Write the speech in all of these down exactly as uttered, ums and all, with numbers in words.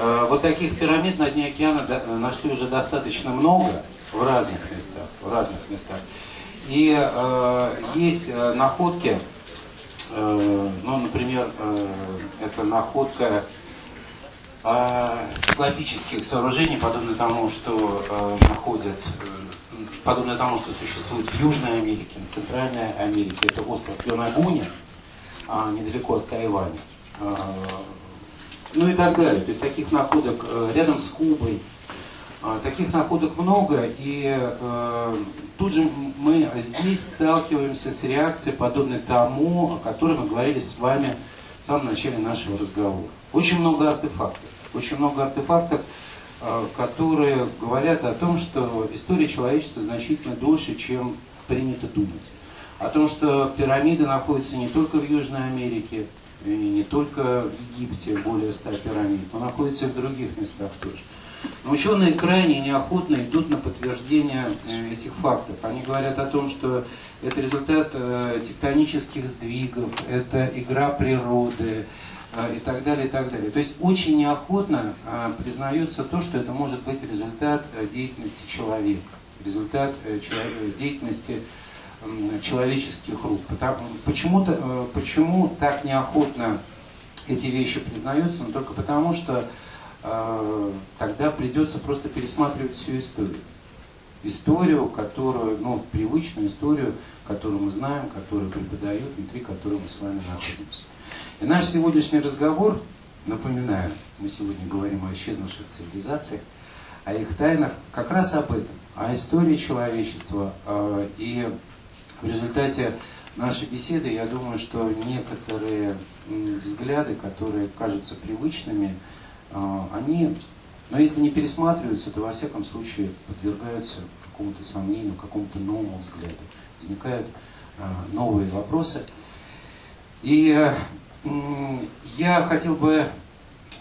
Вот таких пирамид на дне океана нашли уже достаточно много в разных местах. В разных местах. И э, есть находки, э, ну, например, э, это находка э, циклопических сооружений, подобно тому, что э, находят, э, подобно тому, что существует в Южной Америке, в Центральной Америке. Это остров Йонагуни, э, недалеко от Тайваня. Э, ну и так далее. То есть таких находок э, рядом с Кубой. Таких находок много, и э, тут же мы здесь сталкиваемся с реакцией, подобной тому, о которой мы говорили с вами в самом начале нашего разговора. Очень много артефактов, очень много артефактов, э, которые говорят о том, что история человечества значительно дольше, чем принято думать. О том, что пирамиды находятся не только в Южной Америке, и не только в Египте, более ста пирамид, но находятся и в других местах тоже. Но ученые крайне неохотно идут на подтверждение этих фактов. Они говорят о том, что это результат тектонических сдвигов, это игра природы и так далее, и так далее. То есть очень неохотно признается то, что это может быть результат деятельности человека, результат деятельности человеческих рук. Почему-то, почему так неохотно эти вещи признаются? Но только потому, что тогда придется просто пересматривать всю историю. Историю, которую, ну, привычную историю, которую мы знаем, которую преподают, внутри которой мы с вами находимся. И наш сегодняшний разговор, напоминаю, мы сегодня говорим о исчезнувших цивилизациях, о их тайнах, как раз об этом, о истории человечества. И в результате нашей беседы, я думаю, что некоторые взгляды, которые кажутся привычными, они, но если не пересматриваются, то во всяком случае подвергаются какому-то сомнению, какому-то новому взгляду. Возникают э, новые вопросы. И э, я хотел бы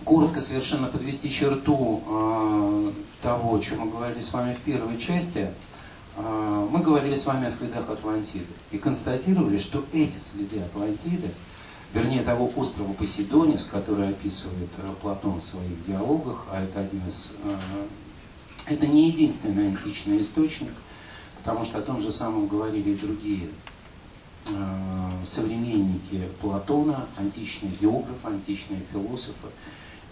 коротко совершенно подвести черту э, того, о чем мы говорили с вами в первой части. Э, мы говорили с вами о следах Атлантиды и констатировали, что эти следы Атлантиды, вернее, того острова Посейдонис, который описывает Платон в своих диалогах, а это один из... Это не единственный античный источник, потому что о том же самом говорили и другие современники Платона, античные географы, античные философы,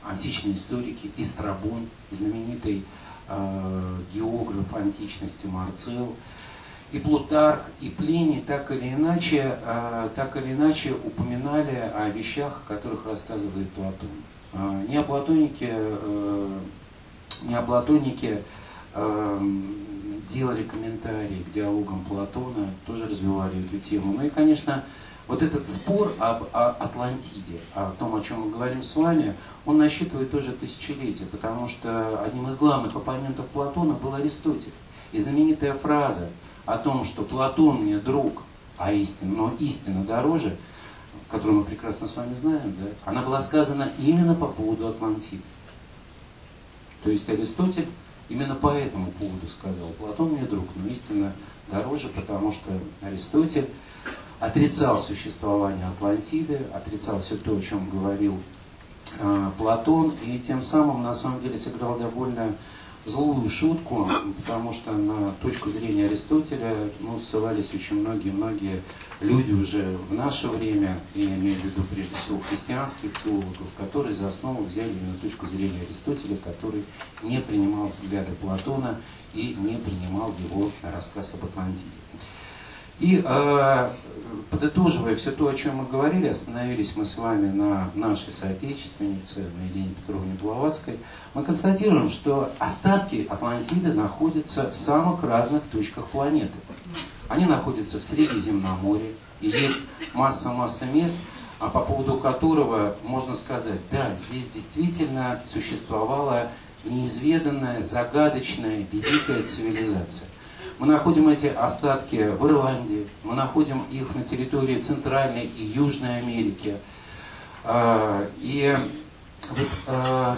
античные историки, и Страбон, знаменитый географ античности Марцелл. И Плутарх, и Плиний так или иначе, так или иначе упоминали о вещах, о которых рассказывает Платон. Не о Платонике, не о Платонике делали комментарии к диалогам Платона, тоже развивали эту тему. Ну и, конечно, вот этот спор об о Атлантиде, о том, о чем мы говорим с вами, он насчитывает тоже тысячелетия, потому что одним из главных оппонентов Платона был Аристотель. И знаменитая фраза о том, что Платон мне друг, а истина, но истина дороже, которую мы прекрасно с вами знаем, да, она была сказана именно по поводу Атлантиды. То есть Аристотель именно по этому поводу сказал: Платон мне друг, но истина дороже, потому что Аристотель отрицал существование Атлантиды, отрицал все то, о чем говорил э, Платон, и тем самым на самом деле сыграл довольно злую шутку, потому что на точку зрения Аристотеля, ну, ссылались очень многие-многие люди уже в наше время, я имею в виду прежде всего христианских теологов, которые за основу взяли именно точку зрения Аристотеля, который не принимал взгляды Платона и не принимал его рассказ об Атлантиде. И э, подытоживая все то, о чем мы говорили, остановились мы с вами на нашей соотечественнице, на Елене Петровне Булаватской, мы констатируем, что остатки Атлантиды находятся в самых разных точках планеты. Они находятся в Средиземноморье, и есть масса-масса мест, а по поводу которого можно сказать: да, здесь действительно существовала неизведанная, загадочная, великая цивилизация. Мы находим эти остатки в Ирландии, мы находим их на территории Центральной и Южной Америки. И вот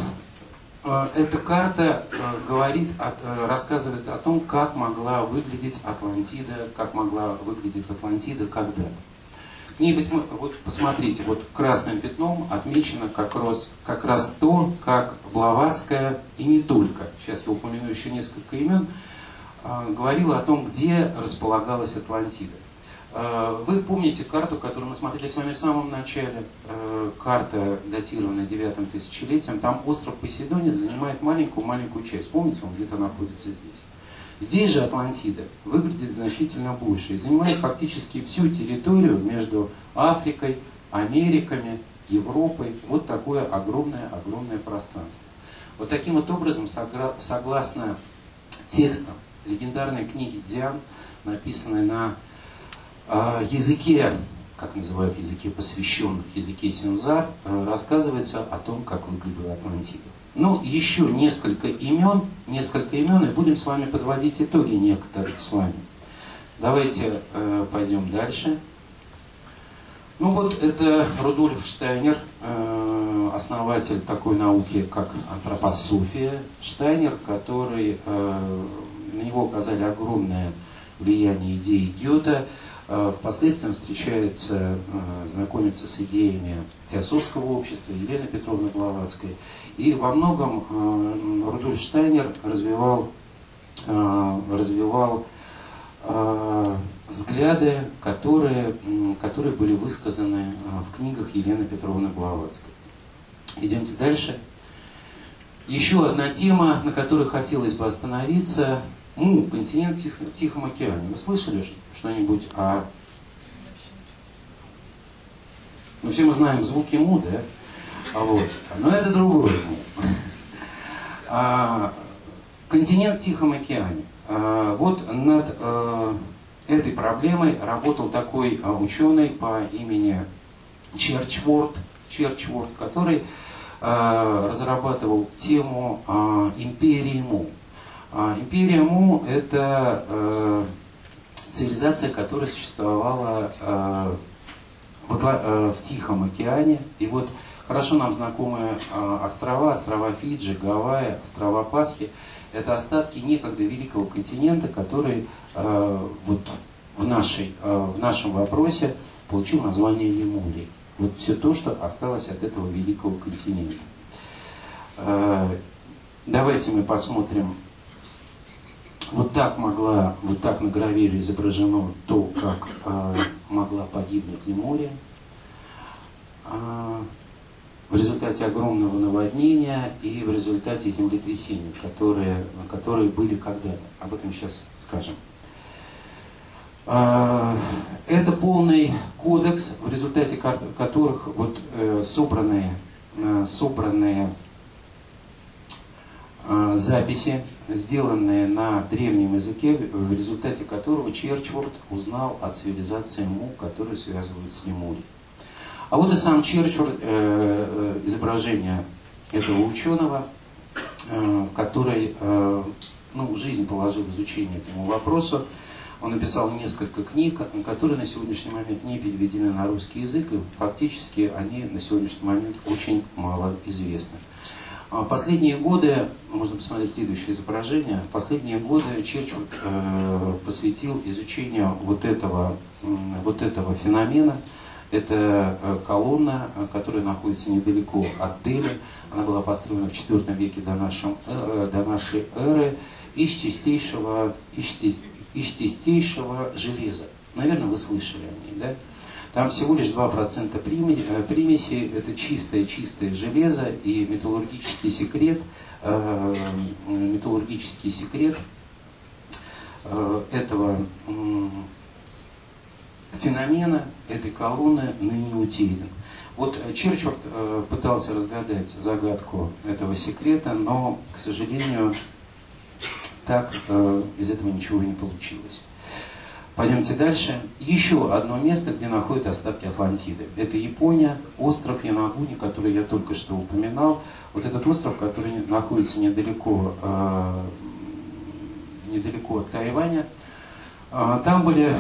эта карта говорит, рассказывает о том, как могла выглядеть Атлантида, как могла выглядеть Атлантида когда-то. И вот посмотрите, вот красным пятном отмечено как раз, как раз то, как Блаватская и не только, сейчас я упомяну еще несколько имен, говорила о том, где располагалась Атлантида. Вы помните карту, которую мы смотрели с вами в самом начале, карта, датированная девятым тысячелетием, там остров Посейдонис занимает маленькую-маленькую часть, помните, он где-то находится здесь. Здесь же Атлантида выглядит значительно больше и занимает фактически всю территорию между Африкой, Америками, Европой. Вот такое огромное-огромное пространство. Вот таким вот образом, согласно текстам легендарной книги Диан, написанной на языке, как называют языке посвященных, языке Синзар, рассказывается о том, как выглядела Атлантида. Ну, еще несколько имен, несколько имен, и будем с вами подводить итоги некоторых с вами. Давайте э, пойдем дальше. Ну вот, это Рудольф Штайнер, э, основатель такой науки, как антропософия. Штайнер, который, э, на него оказали огромное влияние идеи Гёта. Э, впоследствии он встречается, э, знакомится с идеями теософского общества Елены Петровны Булаватской. И во многом э, Рудольф Штайнер развивал, э, развивал э, взгляды, которые, э, которые были высказаны э, в книгах Елены Петровны Булаватской. Идемте дальше. Еще одна тема, на которой хотелось бы остановиться. Му, континент в Тихом океане. Вы слышали что-нибудь о... Ну, все мы знаем звуки му, да? А вот. Но это другое. А, континент в Тихом океане. А, вот над а, этой проблемой работал такой а, ученый по имени Чёрчвард, Чёрчвард, который а, разрабатывал тему а, империи Му. А, империя Му – это а, цивилизация, которая существовала а, в, а, в Тихом океане. И вот хорошо нам знакомые острова, острова Фиджи, Гавайи, острова Пасхи. Это остатки некогда великого континента, который э, вот в, нашей, э, в нашем вопросе получил название Лемурии. Вот все то, что осталось от этого великого континента. Э, давайте мы посмотрим. Вот так могла, вот так на гравюре изображено то, как э, могла погибнуть Лемурия. В результате огромного наводнения и в результате землетрясений, которые, которые были когда-то. Об этом сейчас скажем. Это полный кодекс, в результате которых вот собраны, собраны записи, сделанные на древнем языке, в результате которого Чёрчвард узнал о цивилизации Му, которую связывают с Лемурией. А вот и сам Чёрчвард, э, изображение этого ученого, э, который э, ну, жизнь положил в изучение этому вопросу. Он написал несколько книг, которые на сегодняшний момент не переведены на русский язык, и фактически они на сегодняшний момент очень мало известны. Последние годы, можно посмотреть следующее изображение, последние годы Чёрчвард э, посвятил изучению вот этого, э, вот этого феномена. Это колонна, которая находится недалеко от Дели. Она была построена в четвёртом веке до, нашем, до нашей эры из чистейшего, из, из чистейшего железа. Наверное, вы слышали о ней, да? Там всего лишь два процента примесей. Это чистое-чистое железо и металлургический секрет. Э, металлургический секрет э, этого... феномена этой колонны ныне утерян. Вот Чёрчвард э, пытался разгадать загадку этого секрета, но, к сожалению, так э, из этого ничего не получилось. Пойдемте дальше. Еще одно место, где находят остатки Атлантиды. Это Япония, остров Йонагуни, который я только что упоминал. Вот этот остров, который находится недалеко, э, недалеко от Тайваня. Там были,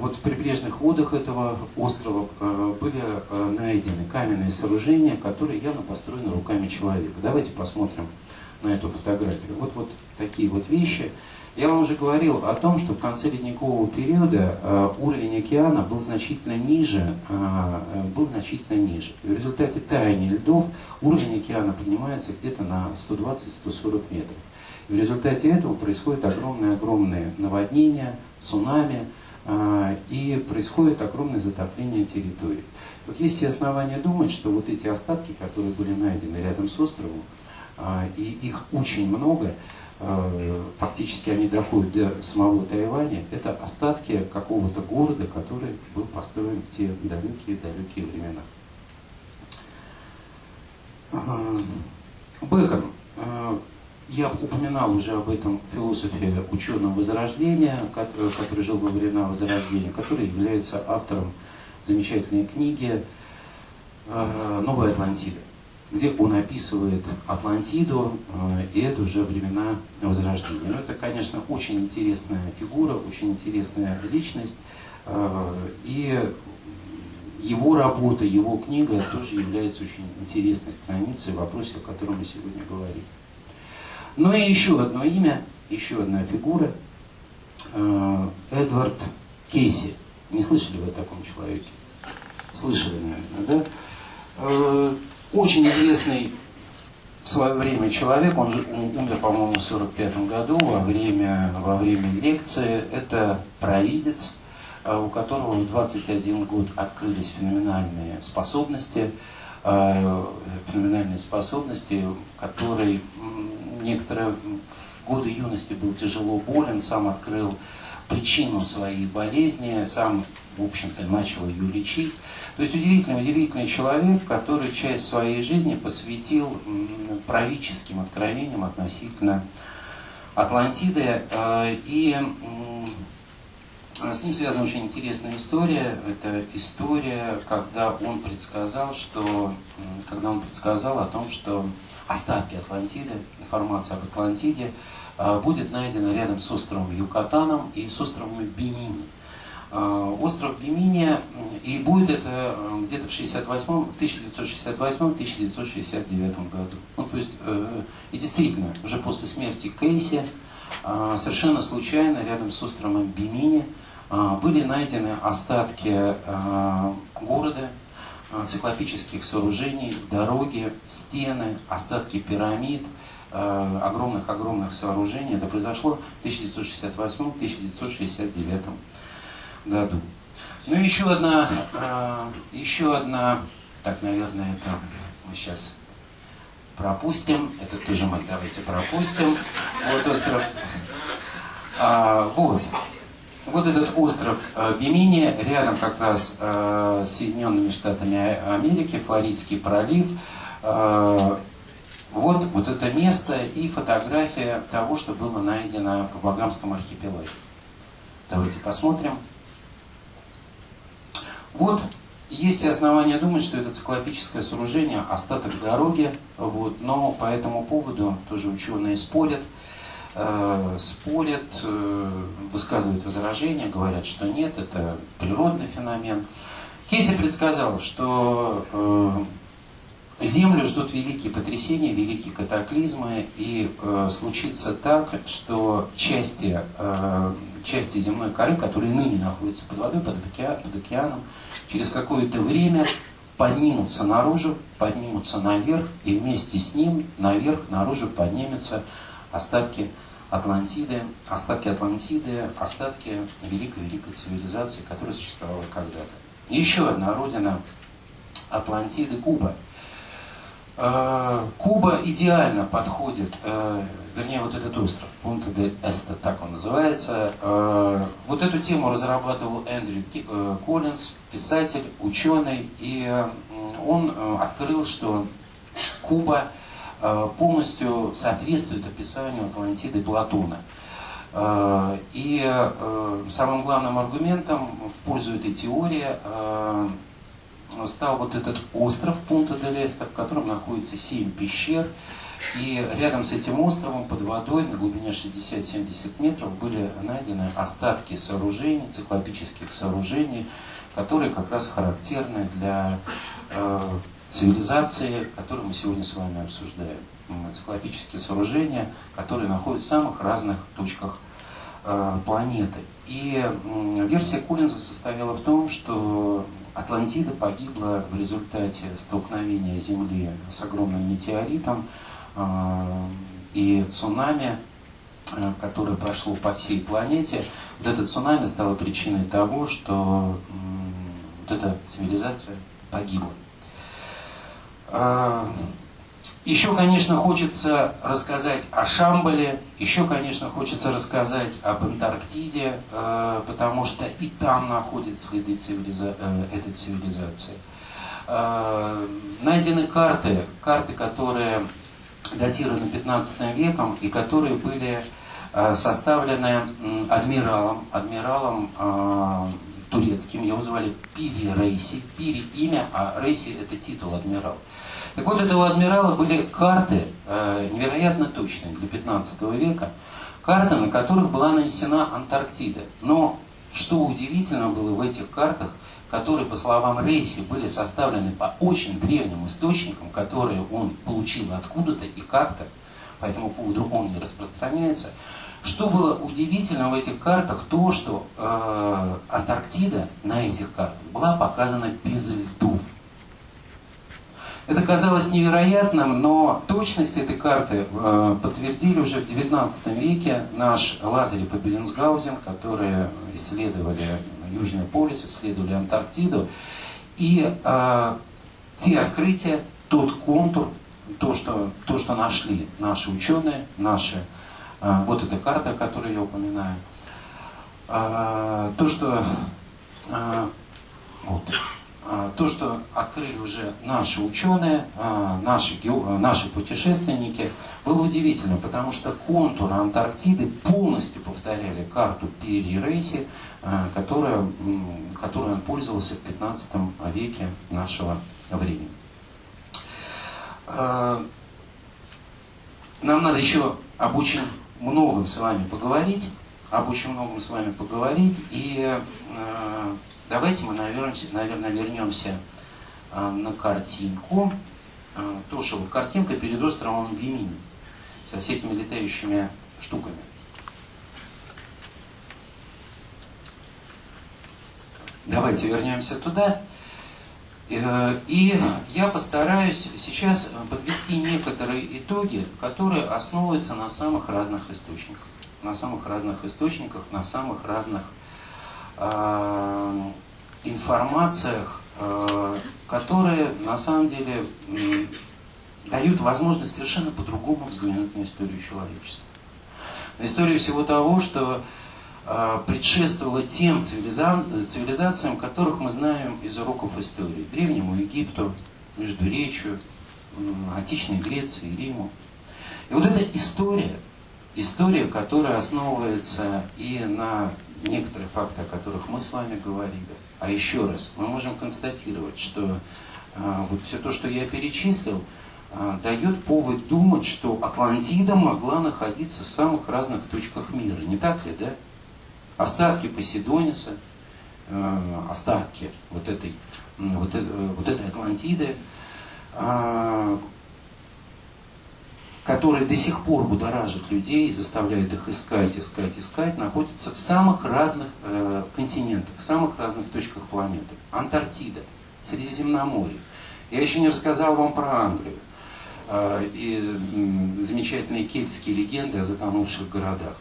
вот в прибрежных водах этого острова были найдены каменные сооружения, которые явно построены руками человека. Давайте посмотрим на эту фотографию. Вот, вот такие вот вещи. Я вам уже говорил о том, что в конце ледникового периода э, уровень океана был значительно ниже, э, был значительно ниже. И в результате таяния льдов уровень океана поднимается где-то на сто двадцать — сто сорок метров. И в результате этого происходят огромные-огромные наводнения, цунами, э, и происходит огромное затопление территории. Вот есть все основания думать, что вот эти остатки, которые были найдены рядом с островом, э, и их очень много, фактически они доходят до самого Тайваня, это остатки какого-то города, который был построен в те далекие-далекие времена. Бэкон. Я упоминал уже об этом философе ученого Возрождения, который, который жил во времена Возрождения, который является автором замечательной книги «Новая Атлантида», где он описывает Атлантиду, и это уже времена Возрождения. Но это, конечно, очень интересная фигура, очень интересная личность, и его работа, его книга тоже является очень интересной страницей в вопросе, о котором мы сегодня говорим. Ну и еще одно имя, еще одна фигура – Эдвард Кейси. Не слышали вы о таком человеке? Слышали, наверное, да? Очень известный в свое время человек, он, же, он умер, по-моему, в сорок пятом году во время, во время лекции. Это провидец, у которого в двадцать один год открылись феноменальные способности, феноменальные способности, который некоторые в годы юности был тяжело болен, сам открыл причину своей болезни, сам, в общем-то, начал ее лечить. То есть удивительный, удивительный человек, который часть своей жизни посвятил правительским откровениям относительно Атлантиды. И с ним связана очень интересная история. Это история, когда он предсказал, что, когда он предсказал о том, что остатки Атлантиды, информация об Атлантиде, будет найдена рядом с островом Юкатаном и с островом Бимини. Остров Бимини, и будет это где-то в тысяча девятьсот шестьдесят восьмом — тысяча девятьсот шестьдесят девятом году. Ну, то есть, и действительно, уже после смерти Кейси, совершенно случайно рядом с островом Бимини были найдены остатки города, циклопических сооружений, дороги, стены, остатки пирамид, огромных-огромных сооружений. Это произошло в тысяча девятьсот шестьдесят восьмом — тысяча девятьсот шестьдесят девятом году. Ну и еще одна, еще одна, так, наверное, это мы сейчас пропустим. Это тоже мы давайте пропустим. Вот остров. А, вот. Вот этот остров Бимини, рядом как раз с Соединенными Штатами Америки, Флоридский пролив. Вот, вот это место и фотография того, что было найдено в Багамском архипелаге. Давайте посмотрим. Вот, есть все основания думать, что это циклопическое сооружение, остаток дороги. Вот, но по этому поводу тоже ученые спорят, э, спорят, э, высказывают возражения, говорят, что нет, это природный феномен. Кейси предсказал, что... Э, Землю ждут великие потрясения, великие катаклизмы, и э, случится так, что части, э, части земной коры, которые ныне находятся под водой, под, океан, под океаном, через какое-то время поднимутся наружу, поднимутся наверх, и вместе с ним наверх, наружу поднимутся остатки Атлантиды, остатки Атлантиды, остатки великой-великой цивилизации, которая существовала когда-то. Еще одна родина Атлантиды — Куба. Куба идеально подходит, вернее, вот этот остров, Пунта де Эста, так он называется. Вот эту тему разрабатывал Эндрю Коллинз, писатель, ученый, и он открыл, что Куба полностью соответствует описанию Атлантиды Платона. И самым главным аргументом в пользу этой теории стал вот этот остров Пунта-де-Леста, в котором находится семь пещер. И рядом с этим островом под водой на глубине шестьдесят — семьдесят метров были найдены остатки сооружений, циклопических сооружений, которые как раз характерны для э, цивилизации, которую мы сегодня с вами обсуждаем. циклопические сооружения, которые находятся в самых разных точках планеты. И версия Коллинза состояла в том, что Атлантида погибла в результате столкновения Земли с огромным метеоритом и цунами, которое прошло по всей планете. Вот это цунами стало причиной того, что вот эта цивилизация погибла. Еще, конечно, хочется рассказать о Шамбале, еще, конечно, хочется рассказать об Антарктиде, потому что и там находят следы цивилиза... этой цивилизации. Найдены карты, карты, которые датированы пятнадцатым веком и которые были составлены адмиралом, адмиралом турецким, его звали Пири Рейси, Пири имя, а Рейси это титул адмирала. Так вот, этого адмирала были карты, э, невероятно точные, для пятнадцатого века, карты, на которых была нанесена Антарктида. Но что удивительно было в этих картах, которые, по словам Рейси, были составлены по очень древним источникам, которые он получил откуда-то и как-то, по этому поводу он не распространяется. Что было удивительно в этих картах, то, что э, Антарктида на этих картах была показана без льдов. Это казалось невероятным, но точность этой карты э, подтвердили уже в девятнадцатом веке наш Лазарев и Беллинсгаузен, которые исследовали Южный полюс, исследовали Антарктиду. И э, те открытия, тот контур, то что, то, что нашли наши ученые, наши, э, вот эта карта, о которой я упоминаю, э, то, что... Э, вот. То, что открыли уже наши ученые, наши, наши путешественники, было удивительно, потому что контуры Антарктиды полностью повторяли карту Пири Рейси, которая, которой он пользовался в пятнадцатом веке нашего времени. Нам надо еще об очень многом с вами поговорить, об очень многом с вами поговорить, и... Давайте мы, наверное, вернемся на картинку. То, что вот картинка перед островом Вимини со всякими летающими штуками. Давайте вернемся туда. И я постараюсь сейчас подвести некоторые итоги, которые основываются на самых разных источниках. На самых разных источниках, на самых разных информациях, которые на самом деле дают возможность совершенно по-другому взглянуть на историю человечества. На историю всего того, что предшествовало тем цивилиза... цивилизациям, которых мы знаем из уроков истории. Древнему Египту, Междуречию, античной Греции, Риму. И вот эта история, история, которая основывается и на некоторые факты, о которых мы с вами говорили. А еще раз, мы можем констатировать, что э, вот все то, что я перечислил, э, дает повод думать, что Атлантида могла находиться в самых разных точках мира. Не так ли, да? Остатки Посейдониса, э, остатки вот этой, вот, э, вот этой Атлантиды, э, которые до сих пор будоражат людей, заставляют их искать, искать, искать, находятся в самых разных э, континентах, в самых разных точках планеты. Антарктида, Средиземноморье. Я еще не рассказал вам про Англию э, и э, замечательные кельтские легенды о затонувших городах.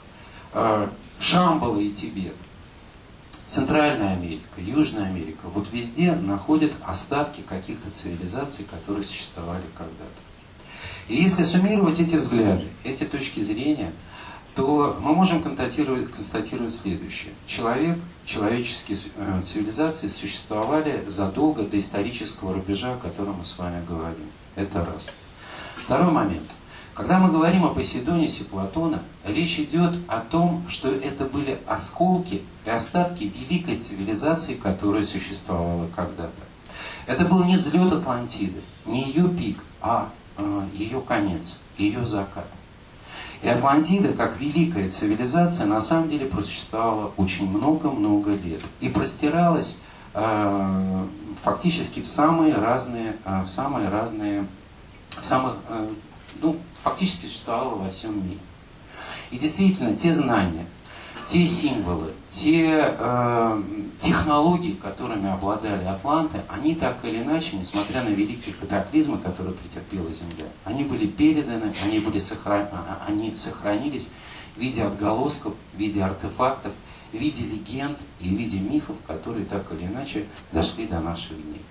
Э, Шамбала и Тибет, Центральная Америка, Южная Америка. Вот везде находят остатки каких-то цивилизаций, которые существовали когда-то. И если суммировать эти взгляды, эти точки зрения, то мы можем констатировать, констатировать следующее. Человек, человеческие цивилизации существовали задолго до исторического рубежа, о котором мы с вами говорим. Это раз. Второй момент. Когда мы говорим о Посейдонисе Платона, речь идет о том, что это были осколки и остатки великой цивилизации, которая существовала когда-то. Это был не взлет Атлантиды, не ее пик, а ее конец, ее закат. И Атлантида, как великая цивилизация, на самом деле просуществовала очень много-много лет и простиралась э, фактически в самые разные, в самые разные, в самых, э, ну, фактически существовало во всем мире. И действительно, те знания, те символы, те э, технологии, которыми обладали атланты, они так или иначе, несмотря на великие катаклизмы, которые претерпела Земля, они были переданы, они, были сохран... они сохранились в виде отголосков, в виде артефактов, в виде легенд и в виде мифов, которые так или иначе дошли до наших дней.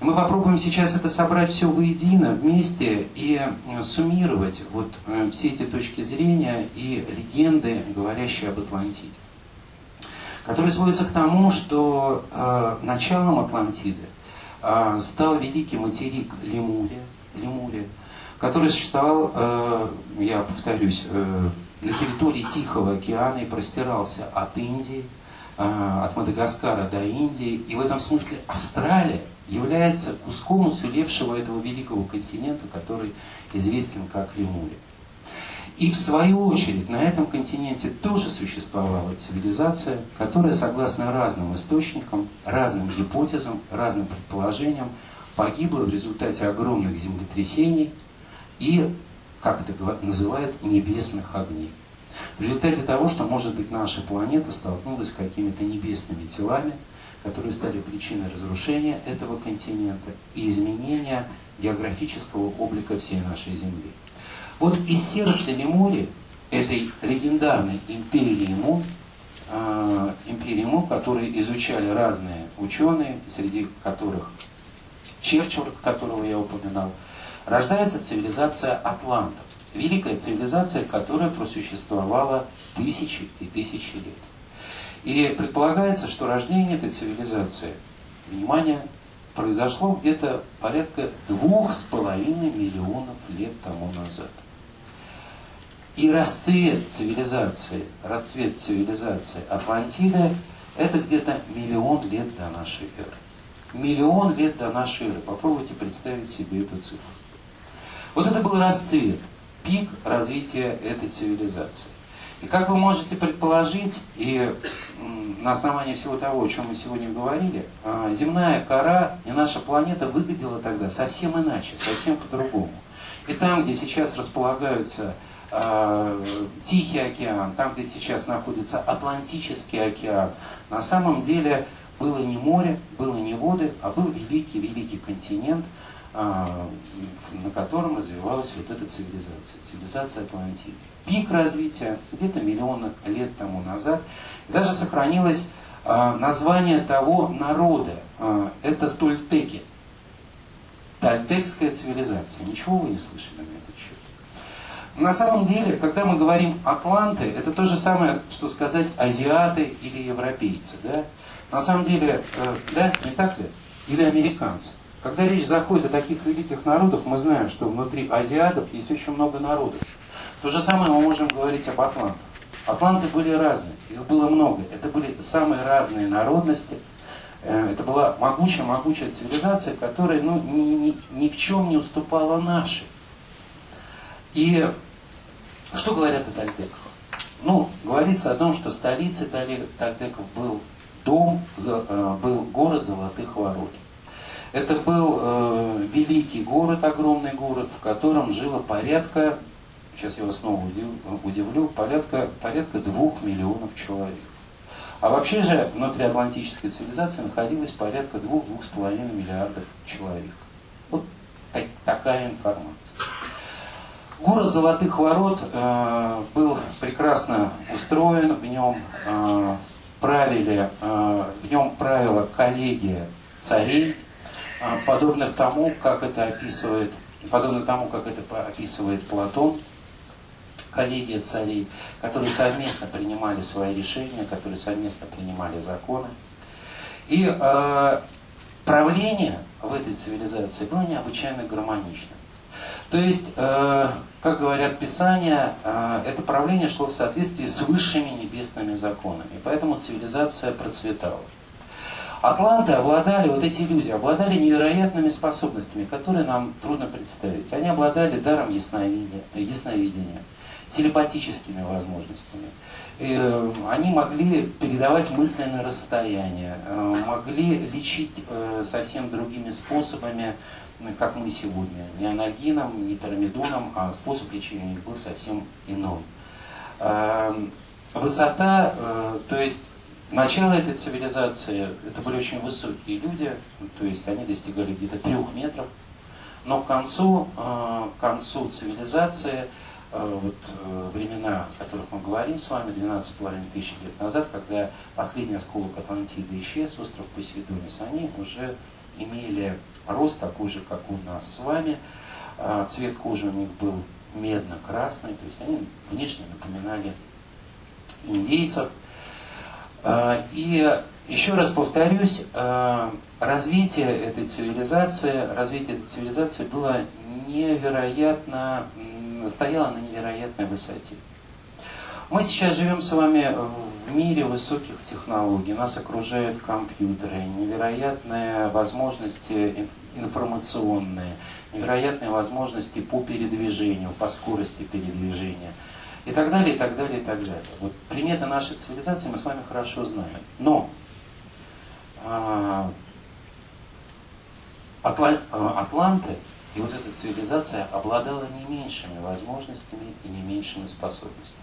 И мы попробуем сейчас это собрать все воедино, вместе, и суммировать вот все эти точки зрения и легенды, говорящие об Атлантиде, которые сводятся к тому, что э, началом Атлантиды э, стал великий материк Лемурия, Лемурия который существовал, э, я повторюсь, э, на территории Тихого океана и простирался от Индии, э, от Мадагаскара до Индии. И в этом смысле Австралия является куском уцелевшего этого великого континента, который известен как Лемурия. И в свою очередь на этом континенте тоже существовала цивилизация, которая, согласно разным источникам, разным гипотезам, разным предположениям, погибла в результате огромных землетрясений и, как это называют, небесных огней. В результате того, что, может быть, наша планета столкнулась с какими-то небесными телами, которые стали причиной разрушения этого континента и изменения географического облика всей нашей Земли. Вот из сердца Лемурии, этой легендарной империи Му, э, империи Му, которую изучали разные ученые, среди которых Чёрчвард, которого я упоминал, рождается цивилизация атлантов. Великая цивилизация, которая просуществовала тысячи и тысячи лет. И предполагается, что рождение этой цивилизации, внимание, произошло где-то порядка двух с половиной миллионов лет тому назад. И расцвет цивилизации, расцвет цивилизации Атлантида – это где-то миллион лет до нашей эры. Миллион лет до нашей эры. Попробуйте представить себе эту цифру. Вот это был расцвет, пик развития этой цивилизации. И как вы можете предположить, и на основании всего того, о чем мы сегодня говорили, земная кора и наша планета выглядела тогда совсем иначе, совсем по-другому. И там, где сейчас располагаются Тихий океан, там, где сейчас находится Атлантический океан, на самом деле было не море, было не воды, а был великий-великий континент, на котором развивалась вот эта цивилизация, цивилизация Атлантиды. Пик развития где-то миллион лет тому назад. Даже сохранилось э, название того народа. Э, это тольтеки. Тольтекская цивилизация. Ничего вы не слышали на этот счет. На самом деле, когда мы говорим атланты, это то же самое, что сказать азиаты или европейцы. Да? На самом деле, э, да, не так ли? Или американцы. Когда речь заходит о таких великих народах, мы знаем, что внутри азиатов есть очень много народов. То же самое мы можем говорить об атлантах. Атланты были разные, их было много. Это были самые разные народности. Это была могучая-могучая цивилизация, которая ну, ни, ни, ни в чем не уступала нашей. И что говорят о тольтеках? Ну, говорится о том, что столицей тольтеков был дом, был город Золотых Ворот. Это был э, великий город, огромный город, в котором жило порядка... Сейчас я вас снова удивлю, порядка, порядка двух миллионов человек. А вообще же внутри атлантической цивилизации находилось порядка двух-двух с половиной миллиардов человек. Вот так, такая информация. Город Золотых Ворот э, был прекрасно устроен, в нем, э, правили, э, в нем правила коллегия царей, э, подобно тому, как это описывает, подобно тому, как это описывает Платон. Коллегия царей, которые совместно принимали свои решения, которые совместно принимали законы. И э, правление в этой цивилизации было необычайно гармонично. То есть, э, как говорят Писания, э, это правление шло в соответствии с высшими небесными законами. Поэтому цивилизация процветала. Атланты обладали, вот эти люди, обладали невероятными способностями, которые нам трудно представить. Они обладали даром ясновидения. ясновидения. телепатическими возможностями. Э, они могли передавать мысли на расстояние, э, могли лечить э, совсем другими способами как мы сегодня, не анальгином, не пирамидоном, а способ лечения был совсем иным. Высота, то есть начало этой цивилизации, это были очень высокие люди, то есть они достигали где-то трех метров, но к концу, к концу цивилизации, вот времена, о которых мы говорим с вами, двенадцать с половиной тысяч лет назад, когда последний осколок Атлантиды исчез, остров Посейдонис, они уже имели рост такой же, как у нас с вами, цвет кожи у них был медно-красный, то есть они внешне напоминали индейцев. И еще раз повторюсь, развитие этой цивилизации, развитие этой цивилизации было невероятно, стояло на невероятной высоте. Мы сейчас живем с вами в мире высоких технологий. Нас окружают компьютеры, невероятные возможности информационные, невероятные возможности по передвижению, по скорости передвижения и так далее, и так далее, и так далее. Вот приметы нашей цивилизации мы с вами хорошо знаем. Но а, атла, а, атланты и вот эта цивилизация обладала не меньшими возможностями и не меньшими способностями.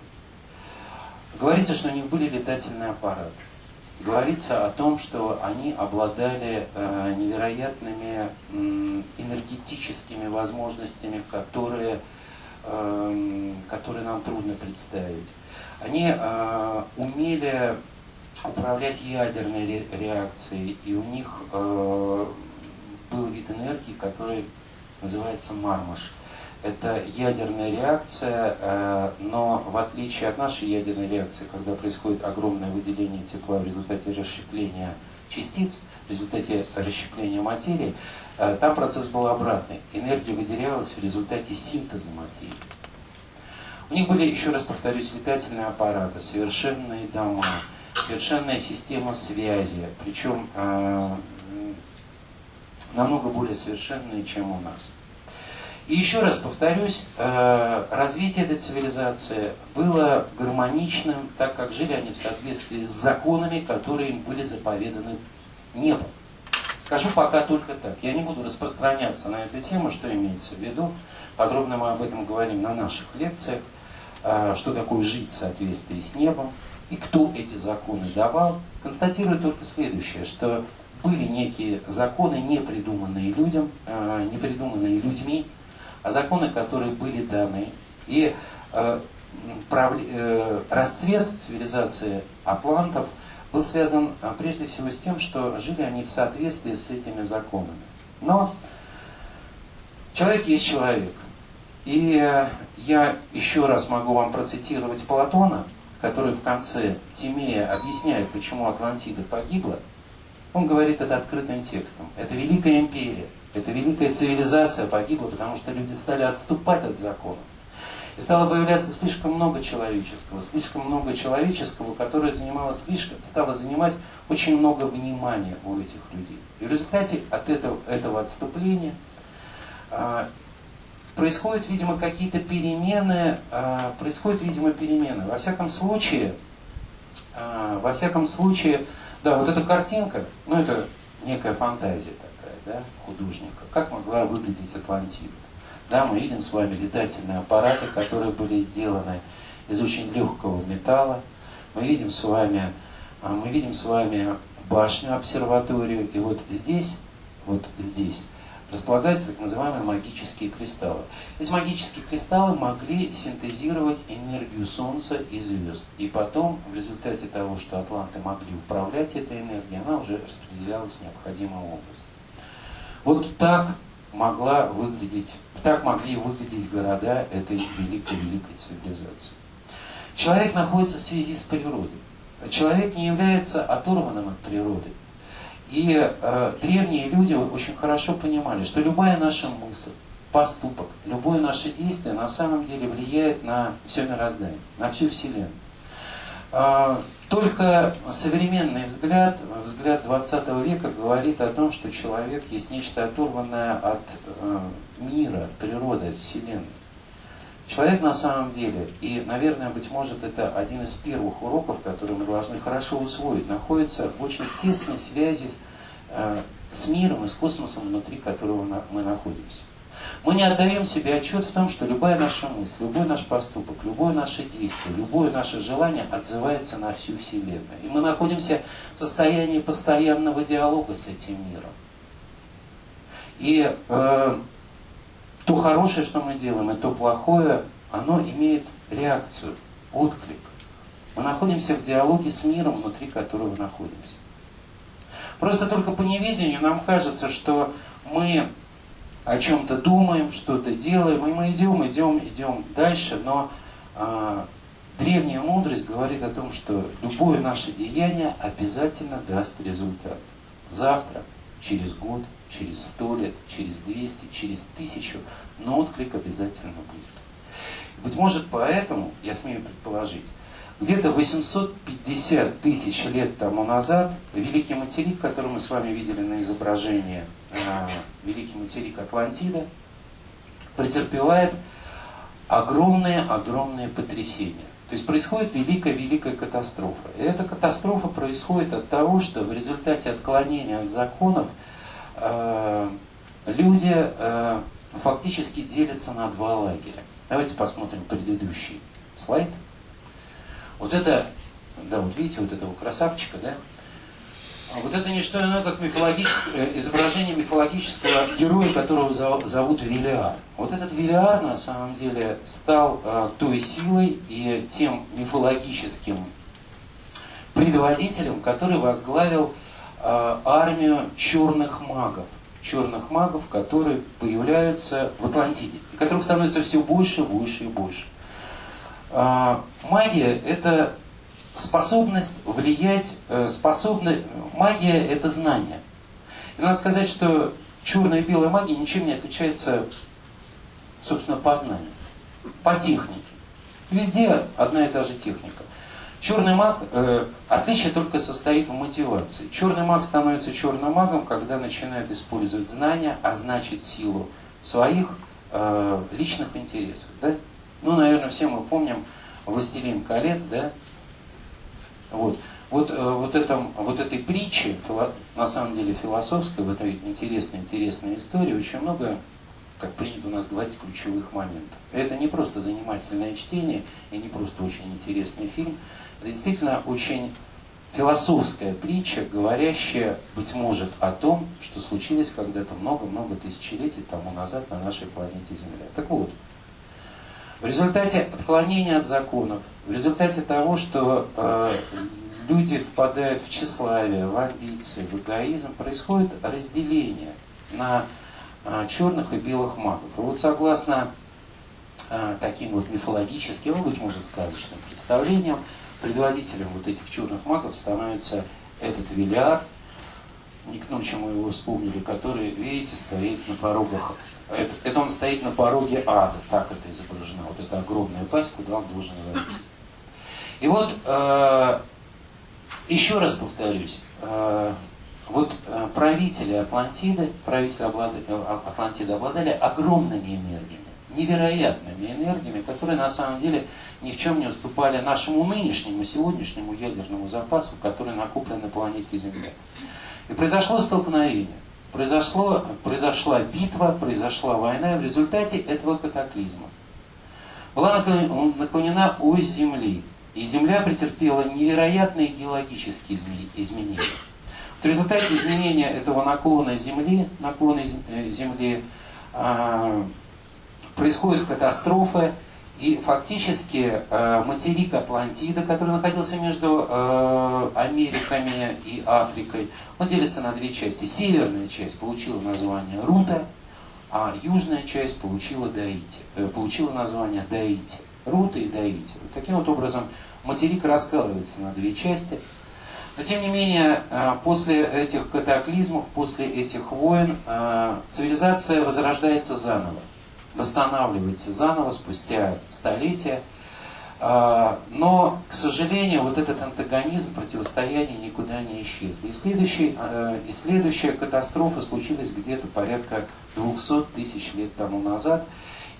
Говорится, что у них были летательные аппараты. Говорится о том, что они обладали э, невероятными э, энергетическими возможностями, которые, э, которые нам трудно представить. Они э, умели управлять ядерной ре реакцией, и у них э, был вид энергии, который называется мармаш. Это ядерная реакция, но в отличие от нашей ядерной реакции, когда происходит огромное выделение тепла в результате расщепления частиц, в результате расщепления материи, там процесс был обратный. Энергия выделялась в результате синтеза материи. У них были, еще раз повторюсь, летательные аппараты, совершенные дома, совершенная система связи, причем намного более совершенные, чем у нас. И еще раз повторюсь, развитие этой цивилизации было гармоничным, так как жили они в соответствии с законами, которые им были заповеданы небом. Скажу пока только так. Я не буду распространяться на эту тему, что имеется в виду. Подробно мы об этом говорим на наших лекциях, что такое жить в соответствии с небом и кто эти законы давал. Констатирую только следующее, что были некие законы, не придуманные людям, не придуманные людьми, а законы, которые были даны. И э, прав... э, расцвет цивилизации атлантов был связан прежде всего с тем, что жили они в соответствии с этими законами. Но человек есть человек. И э, я еще раз могу вам процитировать Платона, который в конце Тимея объясняет, почему Атлантида погибла. Он говорит это открытым текстом. Это великая империя. Эта великая цивилизация погибла, потому что люди стали отступать от закона. И стало появляться слишком много человеческого, слишком много человеческого, которое занимало слишком, стало занимать очень много внимания у этих людей. И в результате от этого, этого отступления э, происходят, видимо, какие-то перемены, э, происходят, видимо, перемены. Во всяком случае, э, во всяком случае, да, вот эта картинка, ну это некая фантазия. Да, художника, как могла выглядеть Атлантида. Да, мы видим с вами летательные аппараты, которые были сделаны из очень легкого металла. Мы видим с вами, мы видим с вами башню, обсерваторию, и вот здесь, вот здесь располагаются так называемые магические кристаллы. Эти магические кристаллы могли синтезировать энергию Солнца и звезд. И потом, в результате того, что атланты могли управлять этой энергией, она уже распределялась необходимым образом. Вот так могла выглядеть, так могли выглядеть города этой великой-великой цивилизации. Человек находится в связи с природой. Человек не является оторванным от природы. И э, древние люди очень хорошо понимали, что любая наша мысль, поступок, любое наше действие на самом деле влияет на все мироздание, на всю Вселенную. Э, Только современный взгляд, взгляд двадцатого века говорит о том, что человек есть нечто оторванное от э, мира, от природы, от Вселенной. Человек на самом деле, и, наверное, быть может, это один из первых уроков, который мы должны хорошо усвоить, находится в очень тесной связи э, с миром и с космосом, внутри которого мы находимся. Мы не отдаем себе отчет в том, что любая наша мысль, любой наш поступок, любое наше действие, любое наше желание отзывается на всю Вселенную. И мы находимся в состоянии постоянного диалога с этим миром. И э, то хорошее, что мы делаем, и то плохое, оно имеет реакцию, отклик. Мы находимся в диалоге с миром, внутри которого находимся. Просто только по неведению нам кажется, что мы о чем-то думаем, что-то делаем, и мы идем, идем, идем дальше, но э, древняя мудрость говорит о том, что любое наше деяние обязательно даст результат. Завтра, через год, через сто лет, через двести, через тысячу, но отклик обязательно будет. Быть может, поэтому, я смею предположить, где-то восемьсот пятьдесят тысяч лет тому назад великий материк, который мы с вами видели на изображении, э, великий материк Атлантида, претерпевает огромные-огромные потрясения. То есть происходит великая-великая катастрофа. И эта катастрофа происходит от того, что в результате отклонения от законов э, люди э, фактически делятся на два лагеря. Давайте посмотрим предыдущий слайд. Вот это, да, вот видите, вот этого красавчика, да? Вот это не что иное, как мифологическое, изображение мифологического героя, которого зовут Велиар. Вот этот Велиар, на самом деле, стал э, той силой и тем мифологическим предводителем, который возглавил э, армию черных магов. Черных магов, которые появляются в Атлантиде, и которых становится все больше, больше и больше. Магия – это способность влиять, способна... магия – это знание. И надо сказать, что черная и белая магия ничем не отличается, собственно, по знанию, по технике. Везде одна и та же техника. Черный маг, э, отличие только состоит в мотивации. Черный маг становится черным магом, когда начинает использовать знания, а значит силу своих э, личных интересов, да? Ну, наверное, все мы помним «Властелин колец», да? Вот, вот, вот, этом, вот этой притче, на самом деле философской, в этой интересной, интересной истории, очень много, как принято у нас говорить, ключевых моментов. Это не просто занимательное чтение и не просто очень интересный фильм, это действительно очень философская притча, говорящая, быть может, о том, что случилось когда-то много-много тысячелетий тому назад на нашей планете Земля. Так вот. В результате отклонения от законов, в результате того, что э, люди впадают в тщеславие, в амбиции, в эгоизм, происходит разделение на э, черных и белых магов. И вот согласно э, таким вот мифологическим, быть может, сказочным представлениям, предводителем вот этих черных магов становится этот Велиар, не к ночему его вспомнили, который, видите, стоит на порогах. Это, это он стоит на пороге ада, так это изображено. Вот эта огромная пасть, куда он должен войти. И вот, э, еще раз повторюсь, э, вот э, правители Атлантиды, правители облада, э, Атлантиды обладали огромными энергиями, невероятными энергиями, которые на самом деле ни в чем не уступали нашему нынешнему, сегодняшнему ядерному запасу, который накоплен на планете Земля. И произошло столкновение. Произошло, произошла битва, произошла война, и в результате этого катаклизма была наклонена ось Земли, и Земля претерпела невероятные геологические изменения. В результате изменения этого наклона Земли, наклона Земли э, происходит катастрофа, и фактически э, материк Атлантида, который находился между э, Америками и Африкой, он делится на две части. Северная часть получила название Рута, а южная часть получила, Даити, э, получила название Даити. Рута и Даити. Вот таким вот образом материк раскалывается на две части. Но тем не менее, э, после этих катаклизмов, после этих войн, э, цивилизация возрождается заново. Восстанавливается заново спустя столетия. Но, к сожалению, вот этот антагонизм, противостояние никуда не исчезло. И, следующий, и следующая катастрофа случилась где-то порядка двухсот тысяч лет тому назад.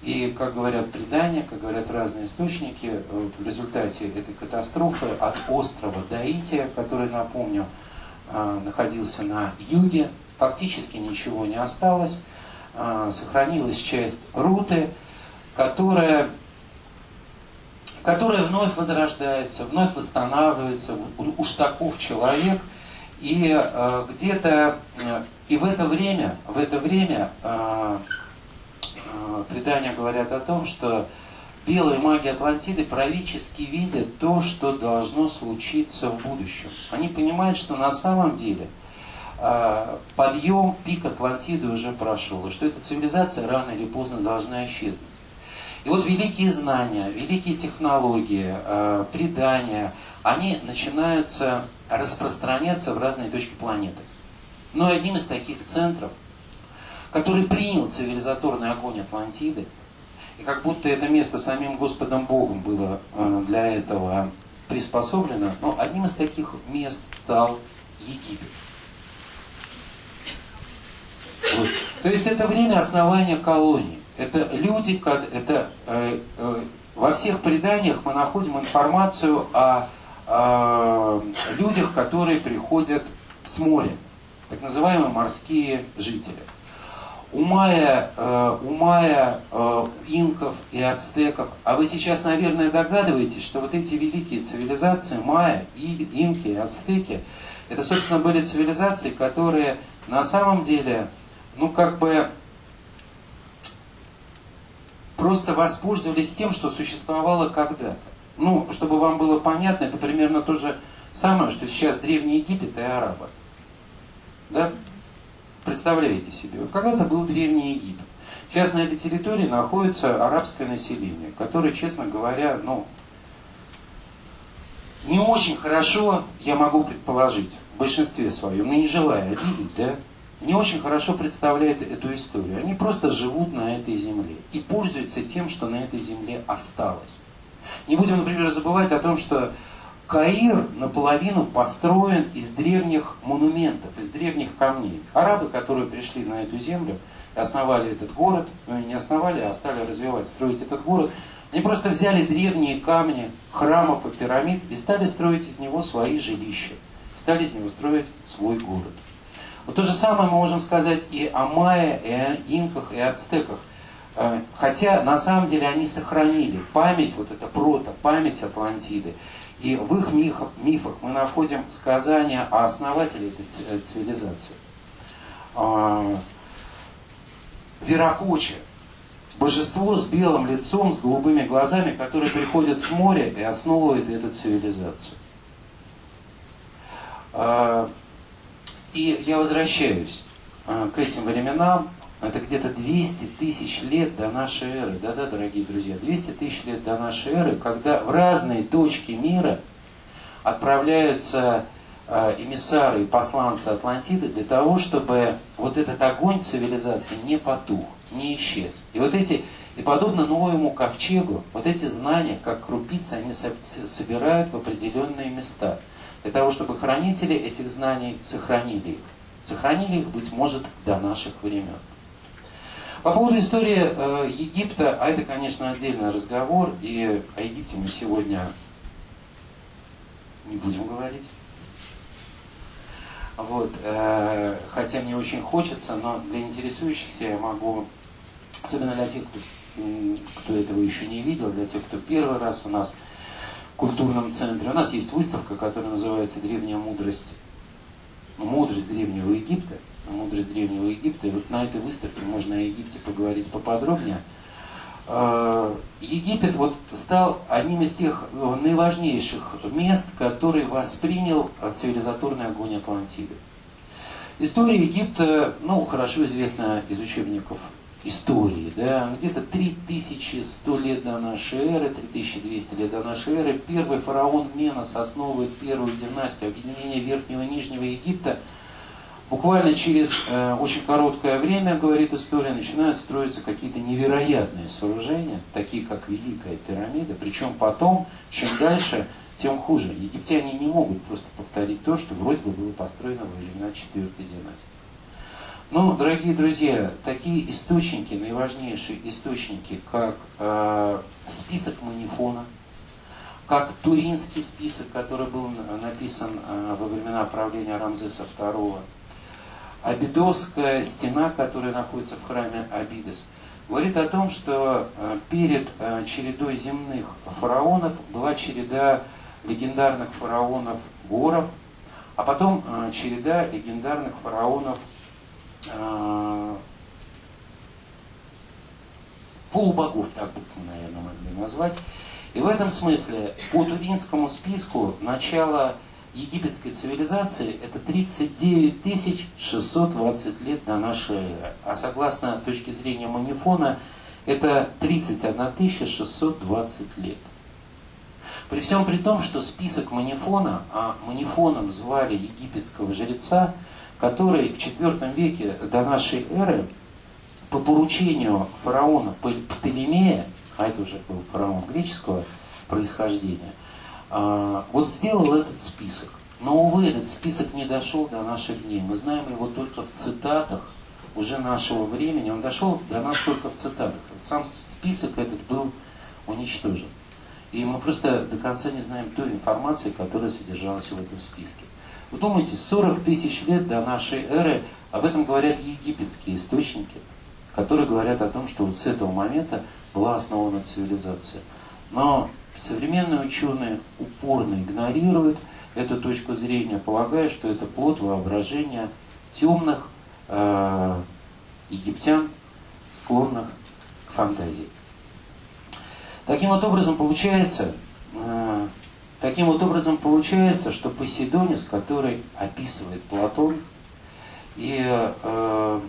И, как говорят предания, как говорят разные источники, вот в результате этой катастрофы от острова Даити, который, напомню, находился на юге фактически ничего не осталось. Сохранилась часть руты, которая, которая вновь возрождается, вновь восстанавливается. Уж таков человек. И где-то и в это время, в это время предания говорят о том, что белые маги Атлантиды пророчески видят то, что должно случиться в будущем. Они понимают, что на самом деле подъем, пик Атлантиды уже прошел, и что эта цивилизация рано или поздно должна исчезнуть. И вот великие знания, великие технологии, предания, они начинаются распространяться в разные точки планеты. Но одним из таких центров, который принял цивилизаторный огонь Атлантиды, и как будто это место самим Господом Богом было для этого приспособлено, но одним из таких мест стал Египет. Вот. То есть это время основания колоний. Это люди, это, э, э, во всех преданиях мы находим информацию о, о людях, которые приходят с моря, так называемые морские жители. У майя, э, у майя э, инков и ацтеков, а вы сейчас, наверное, догадываетесь, что вот эти великие цивилизации, майя, и, инки и ацтеки, это, собственно, были цивилизации, которые на самом деле, ну, как бы... просто воспользовались тем, что существовало когда-то. Ну, чтобы вам было понятно, это примерно то же самое, что сейчас Древний Египет и арабы. Да? Представляете себе? Вот когда-то был Древний Египет. Сейчас на этой территории находится арабское население, которое, честно говоря, ну, не очень хорошо, я могу предположить, в большинстве своем, но не желая обидеть, да? Не очень хорошо представляет эту историю. Они просто живут на этой земле и пользуются тем, что на этой земле осталось. Не будем, например, забывать о том, что Каир наполовину построен из древних монументов, из древних камней. Арабы, которые пришли на эту землю, основали этот город, но не основали, а стали развивать, строить этот город, они просто взяли древние камни храмов и пирамид и стали строить из него свои жилища, стали из него строить свой город. Вот то же самое мы можем сказать и о майя, и о инках, и ацтеках. Хотя на самом деле они сохранили память, вот это прото, память Атлантиды. И в их мифах, мифах мы находим сказания о основателе этой цивилизации. Виракоча, божество с белым лицом, с голубыми глазами, которое приходит с моря и основывает эту цивилизацию. И я возвращаюсь к этим временам, это где-то двести тысяч лет до нашей эры, да-да, дорогие друзья, двести тысяч лет до нашей эры, когда в разные точки мира отправляются эмиссары и посланцы Атлантиды для того, чтобы вот этот огонь цивилизации не потух, не исчез. И вот эти, и подобно новому ковчегу, вот эти знания, как крупицы, они собирают в определенные места. Для того, чтобы хранители этих знаний сохранили их. Сохранили их, быть может, до наших времен. По поводу истории э, Египта, а это, конечно, отдельный разговор, и о Египте мы сегодня не будем говорить. Вот, э, хотя мне очень хочется, но для интересующихся я могу, особенно для тех, кто, кто этого еще не видел, для тех, кто первый раз у нас... в культурном центре. У нас есть выставка, которая называется «Древняя мудрость». Мудрость Древнего Египта. Мудрость Древнего Египта. И вот на этой выставке можно о Египте поговорить поподробнее. Египет вот стал одним из тех наиважнейших мест, который воспринял цивилизаторный огонь Атлантиды. История Египта, ну, хорошо известна из учебников истории, да, где-то три тысячи сто лет до нашей эры, три тысячи двести лет до нашей эры, первый фараон Менос основывает первую династию, объединение Верхнего и Нижнего Египта. Буквально через э, очень короткое время, говорит история, начинают строиться какие-то невероятные сооружения, такие как Великая пирамида, причем потом, чем дальше, тем хуже. Египтяне не могут просто повторить то, что вроде бы было построено во времена четвёртой династии. Ну, дорогие друзья, такие источники, наиважнейшие источники, как э, список Манефона, как туринский список, который был написан э, во времена правления Рамзеса второго, Абидосская стена, которая находится в храме Абидос, говорит о том, что перед чередой земных фараонов была череда легендарных фараонов горов, а потом череда легендарных фараонов полубогов, так бы, наверное, могли назвать. И в этом смысле по туринскому списку начало египетской цивилизации — это тридцать девять тысяч шестьсот двадцать лет до нашей эры. А согласно точке зрения Манефона, это тридцать одна тысяча шестьсот двадцать лет. При всем при том, что список Манефона, а Манефоном звали египетского жреца, который в четвёртом веке до нашей эры по поручению фараона Птолемея, а это уже был фараон греческого происхождения, вот сделал этот список. Но, увы, этот список не дошел до наших дней. Мы знаем его только в цитатах уже нашего времени. Он дошел до нас только в цитатах. Сам список этот был уничтожен. И мы просто до конца не знаем той информации, которая содержалась в этом списке. Вы думаете, сорок тысяч лет до нашей эры, об этом говорят египетские источники, которые говорят о том, что вот с этого момента была основана цивилизация. Но современные ученые упорно игнорируют эту точку зрения, полагая, что это плод воображения темных э, египтян, склонных к фантазии. Таким вот образом получается, э, таким вот образом получается, что Посейдонис, который описывает Платон, и э,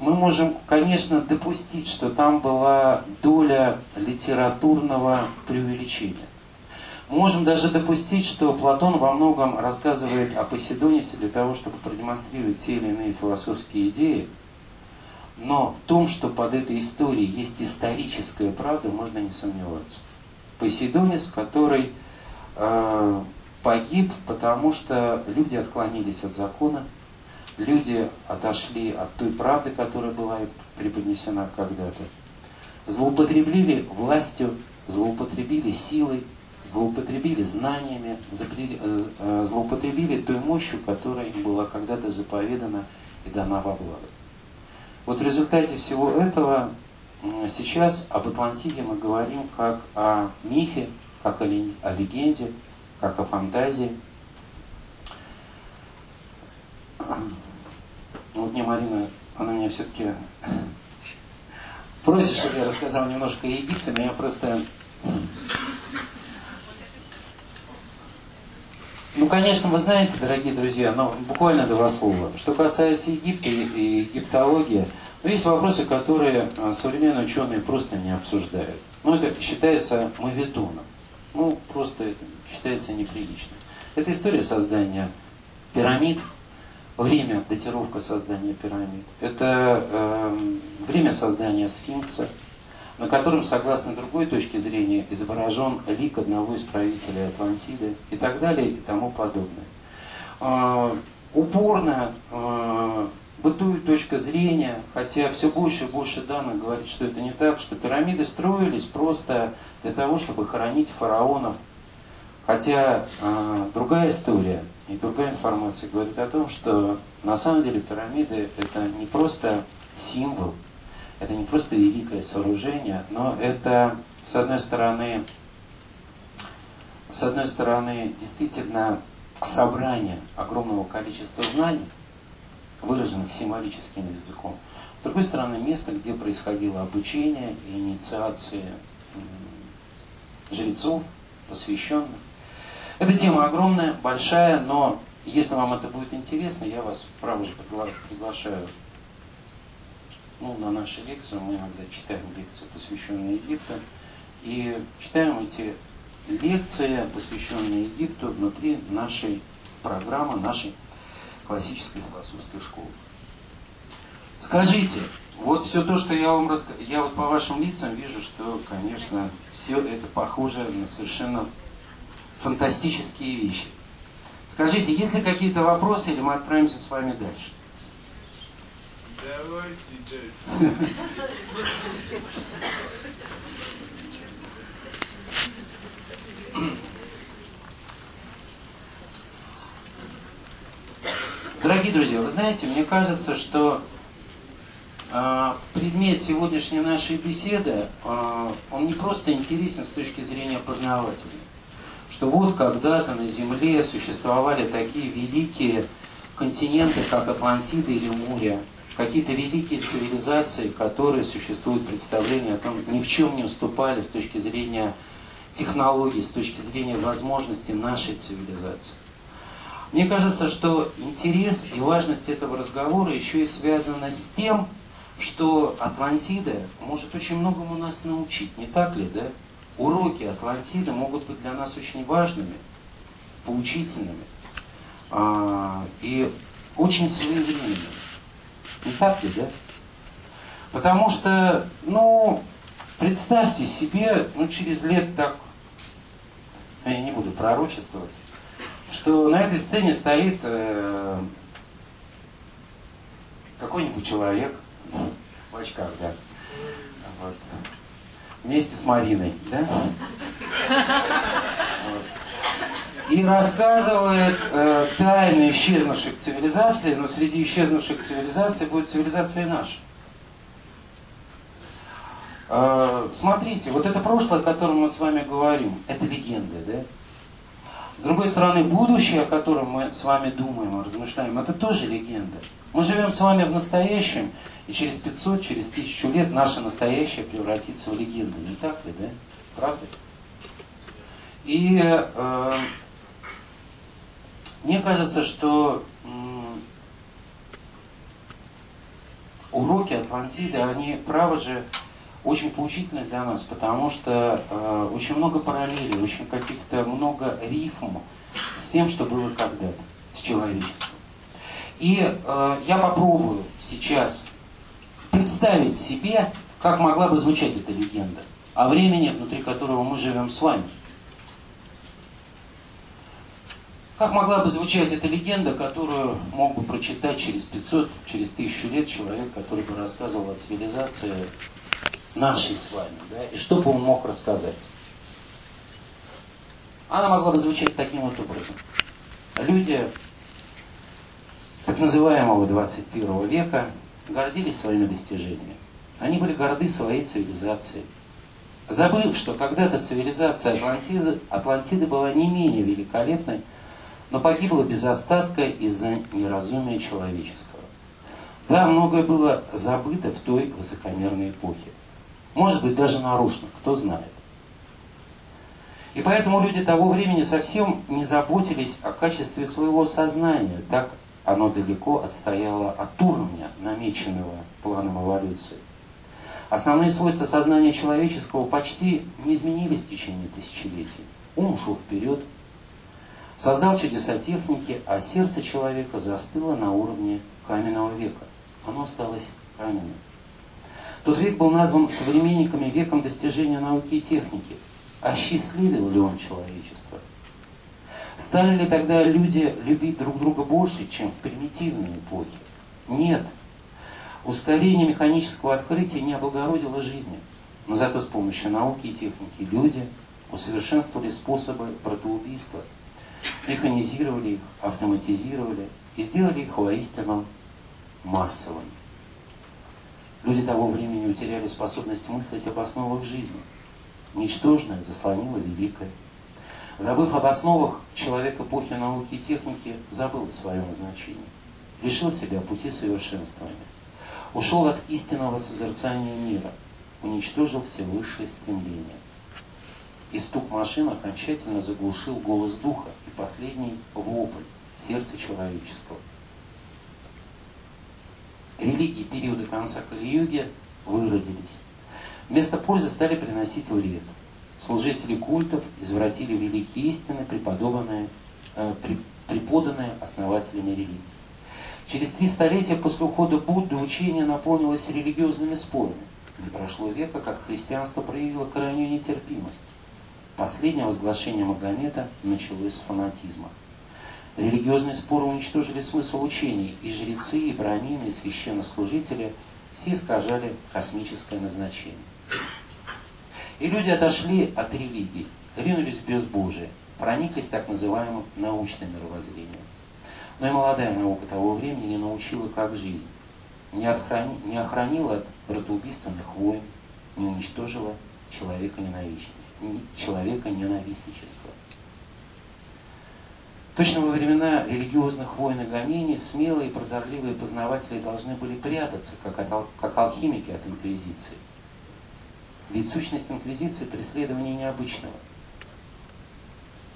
мы можем, конечно, допустить, что там была доля литературного преувеличения. Мы можем даже допустить, что Платон во многом рассказывает о Посейдонисе для того, чтобы продемонстрировать те или иные философские идеи. Но в том, что под этой историей есть историческая правда, можно не сомневаться. Посейдонис, который э, погиб, потому что люди отклонились от закона, люди отошли от той правды, которая была преподнесена когда-то. Злоупотребили властью, злоупотребили силой, злоупотребили знаниями, злоупотребили той мощью, которая им была когда-то заповедана и дана во благо. Вот в результате всего этого сейчас об Атлантиде мы говорим как о мифе, как о легенде, как о фантазии. Вот мне Марина, она меня все-таки просит, чтобы я рассказал немножко о Египте, но я просто... Ну, конечно, вы знаете, дорогие друзья, но буквально два слова. Что касается Египта и египтологии, ну, есть вопросы, которые современные ученые просто не обсуждают. Ну, это считается моветоном. Ну, просто это считается неприличным. Это история создания пирамид, время, датировка создания пирамид. Это э, время создания сфинкса, на котором, согласно другой точке зрения, изображен лик одного из правителей Атлантиды, и так далее, и тому подобное. Э, упорно э, бытует точка зрения, хотя все больше и больше данных говорит, что это не так, что пирамиды строились просто для того, чтобы хоронить фараонов. Хотя э, другая история и другая информация говорит о том, что на самом деле пирамиды — это не просто символ, это не просто великое сооружение, но это, с одной стороны, с одной стороны действительно собрание огромного количества знаний, выраженных символическим языком, с другой стороны, место, где происходило обучение и инициации жрецов, посвященных. Эта тема огромная, большая, но если вам это будет интересно, я вас, правда же, приглашаю ну, на нашу лекцию. Мы иногда читаем лекции, посвященные Египту, и читаем эти лекции, посвященные Египту, внутри нашей программы, нашей классической философской школы. Скажите, вот все то, что я вам рассказал, я вот по вашим лицам вижу, что, конечно, все это похоже на совершенно... фантастические вещи. Скажите, есть ли какие-то вопросы, или мы отправимся с вами дальше? Давайте дальше. Дорогие Дорогие друзья, вы знаете, мне кажется, что э, предмет сегодняшней нашей беседы, э, он не просто интересен с точки зрения познавателя. Что вот когда-то на Земле существовали такие великие континенты, как Атлантида или Лемурия, какие-то великие цивилизации, которые существуют представление о том, ни в чем не уступали с точки зрения технологий, с точки зрения возможностей нашей цивилизации. Мне кажется, что интерес и важность этого разговора еще и связана с тем, что Атлантида может очень многому нас научить, не так ли, да? Уроки Атлантиды могут быть для нас очень важными, поучительными а, и очень своевременными. Не так ли, да? Потому что, ну, представьте себе, ну, через лет так, я не буду пророчествовать, что на этой сцене стоит э, какой-нибудь человек в очках, да, вот, вместе с Мариной, да, вот, и рассказывает э, тайны исчезнувших цивилизаций, но среди исчезнувших цивилизаций будет цивилизация наша. Э, смотрите, вот это прошлое, о котором мы с вами говорим, это легенды, да? С другой стороны, будущее, о котором мы с вами думаем, размышляем, это тоже легенда. Мы живем с вами в настоящем, и через пятьсот, через тысячу лет наше настоящее превратится в легенду. Не так ли, да? Правда? И э, мне кажется, что э, уроки Атлантиды, они, право же, очень поучительно для нас, потому что э, очень много параллелей, очень каких-то много рифм с тем, что было когда-то, с человечеством. И э, я попробую сейчас представить себе, как могла бы звучать эта легенда, о времени, внутри которого мы живем с вами. Как могла бы звучать эта легенда, которую мог бы прочитать через пятьсот, через тысячу лет человек, который бы рассказывал о цивилизации нашей с вами, да, и что бы он мог рассказать. Она могла бы звучать таким вот образом. Люди так называемого двадцать первого века гордились своими достижениями. Они были горды своей цивилизацией, забыв, что когда-то цивилизация Атлантиды, Атлантиды была не менее великолепной, но погибла без остатка из-за неразумия человеческого. Да, многое было забыто в той высокомерной эпохе. Может быть, даже нарочно, кто знает. И поэтому люди того времени совсем не заботились о качестве своего сознания, так оно далеко отстояло от уровня, намеченного планом эволюции. Основные свойства сознания человеческого почти не изменились в течение тысячелетий. Ум шел вперед, создал чудеса техники, а сердце человека застыло на уровне каменного века. Оно осталось каменным. Тот век был назван современниками веком достижения науки и техники. Осчастливил ли он человечество? Стали ли тогда люди любить друг друга больше, чем в примитивной эпохе? Нет. Ускорение механического открытия не облагородило жизни. Но зато с помощью науки и техники люди усовершенствовали способы братоубийства, механизировали их, автоматизировали и сделали их воистину массовыми. Люди того времени утеряли способность мыслить об основах жизни. Ничтожное заслонило великое. Забыв об основах, человек эпохи науки и техники забыл о своем значении. Лишил себя пути совершенствования. Ушел от истинного созерцания мира. Уничтожил все высшие стремления. И стук машин окончательно заглушил голос духа и последний вопль сердца человеческого. Религии периода конца Кали-юги выродились. Вместо пользы стали приносить вред. Служители культов извратили великие истины, преподобные, э, преподанные основателями религии. Через три столетия после ухода Будды учение наполнилось религиозными спорами. Не прошло века, как христианство проявило крайнюю нетерпимость. Последнее возглашение Магомета началось с фанатизма. Религиозные споры уничтожили смысл учений, и жрецы, и брамины, и священнослужители все искажали космическое назначение. И люди отошли от религии, ринулись в безбожие, прониклись так называемым научным мировоззрением. но и молодая наука того времени не научила, как жизнь, не, отхрани, не охранила от братоубийственных войн, не уничтожила человека ненавистничества. Точно во времена религиозных войн и гонений смелые и прозорливые познаватели должны были прятаться, как, от, как алхимики от инквизиции. Ведь сущность инквизиции – преследование необычного.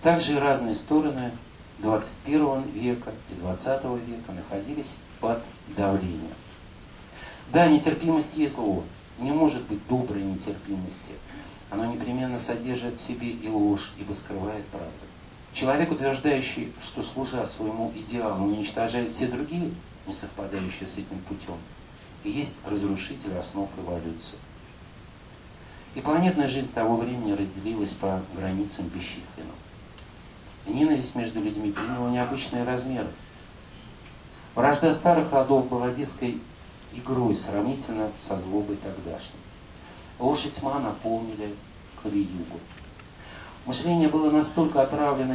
Также и разные стороны двадцать первого века и двадцатого века находились под давлением. Да, нетерпимость есть зло. Не может быть доброй нетерпимости. Оно непременно содержит в себе и ложь, ибо скрывает правду. Человек, утверждающий, что служа своему идеалу, уничтожает все другие, не совпадающие с этим путем, и есть разрушитель основ эволюции. И планетная жизнь того времени разделилась по границам бесчисленным. Ненависть между людьми приняла необычные размеры. Вражда старых родов была детской игрой сравнительно со злобой тогдашней. Лошадь Ма наполнили Кали-югу. Мышление было настолько отравлено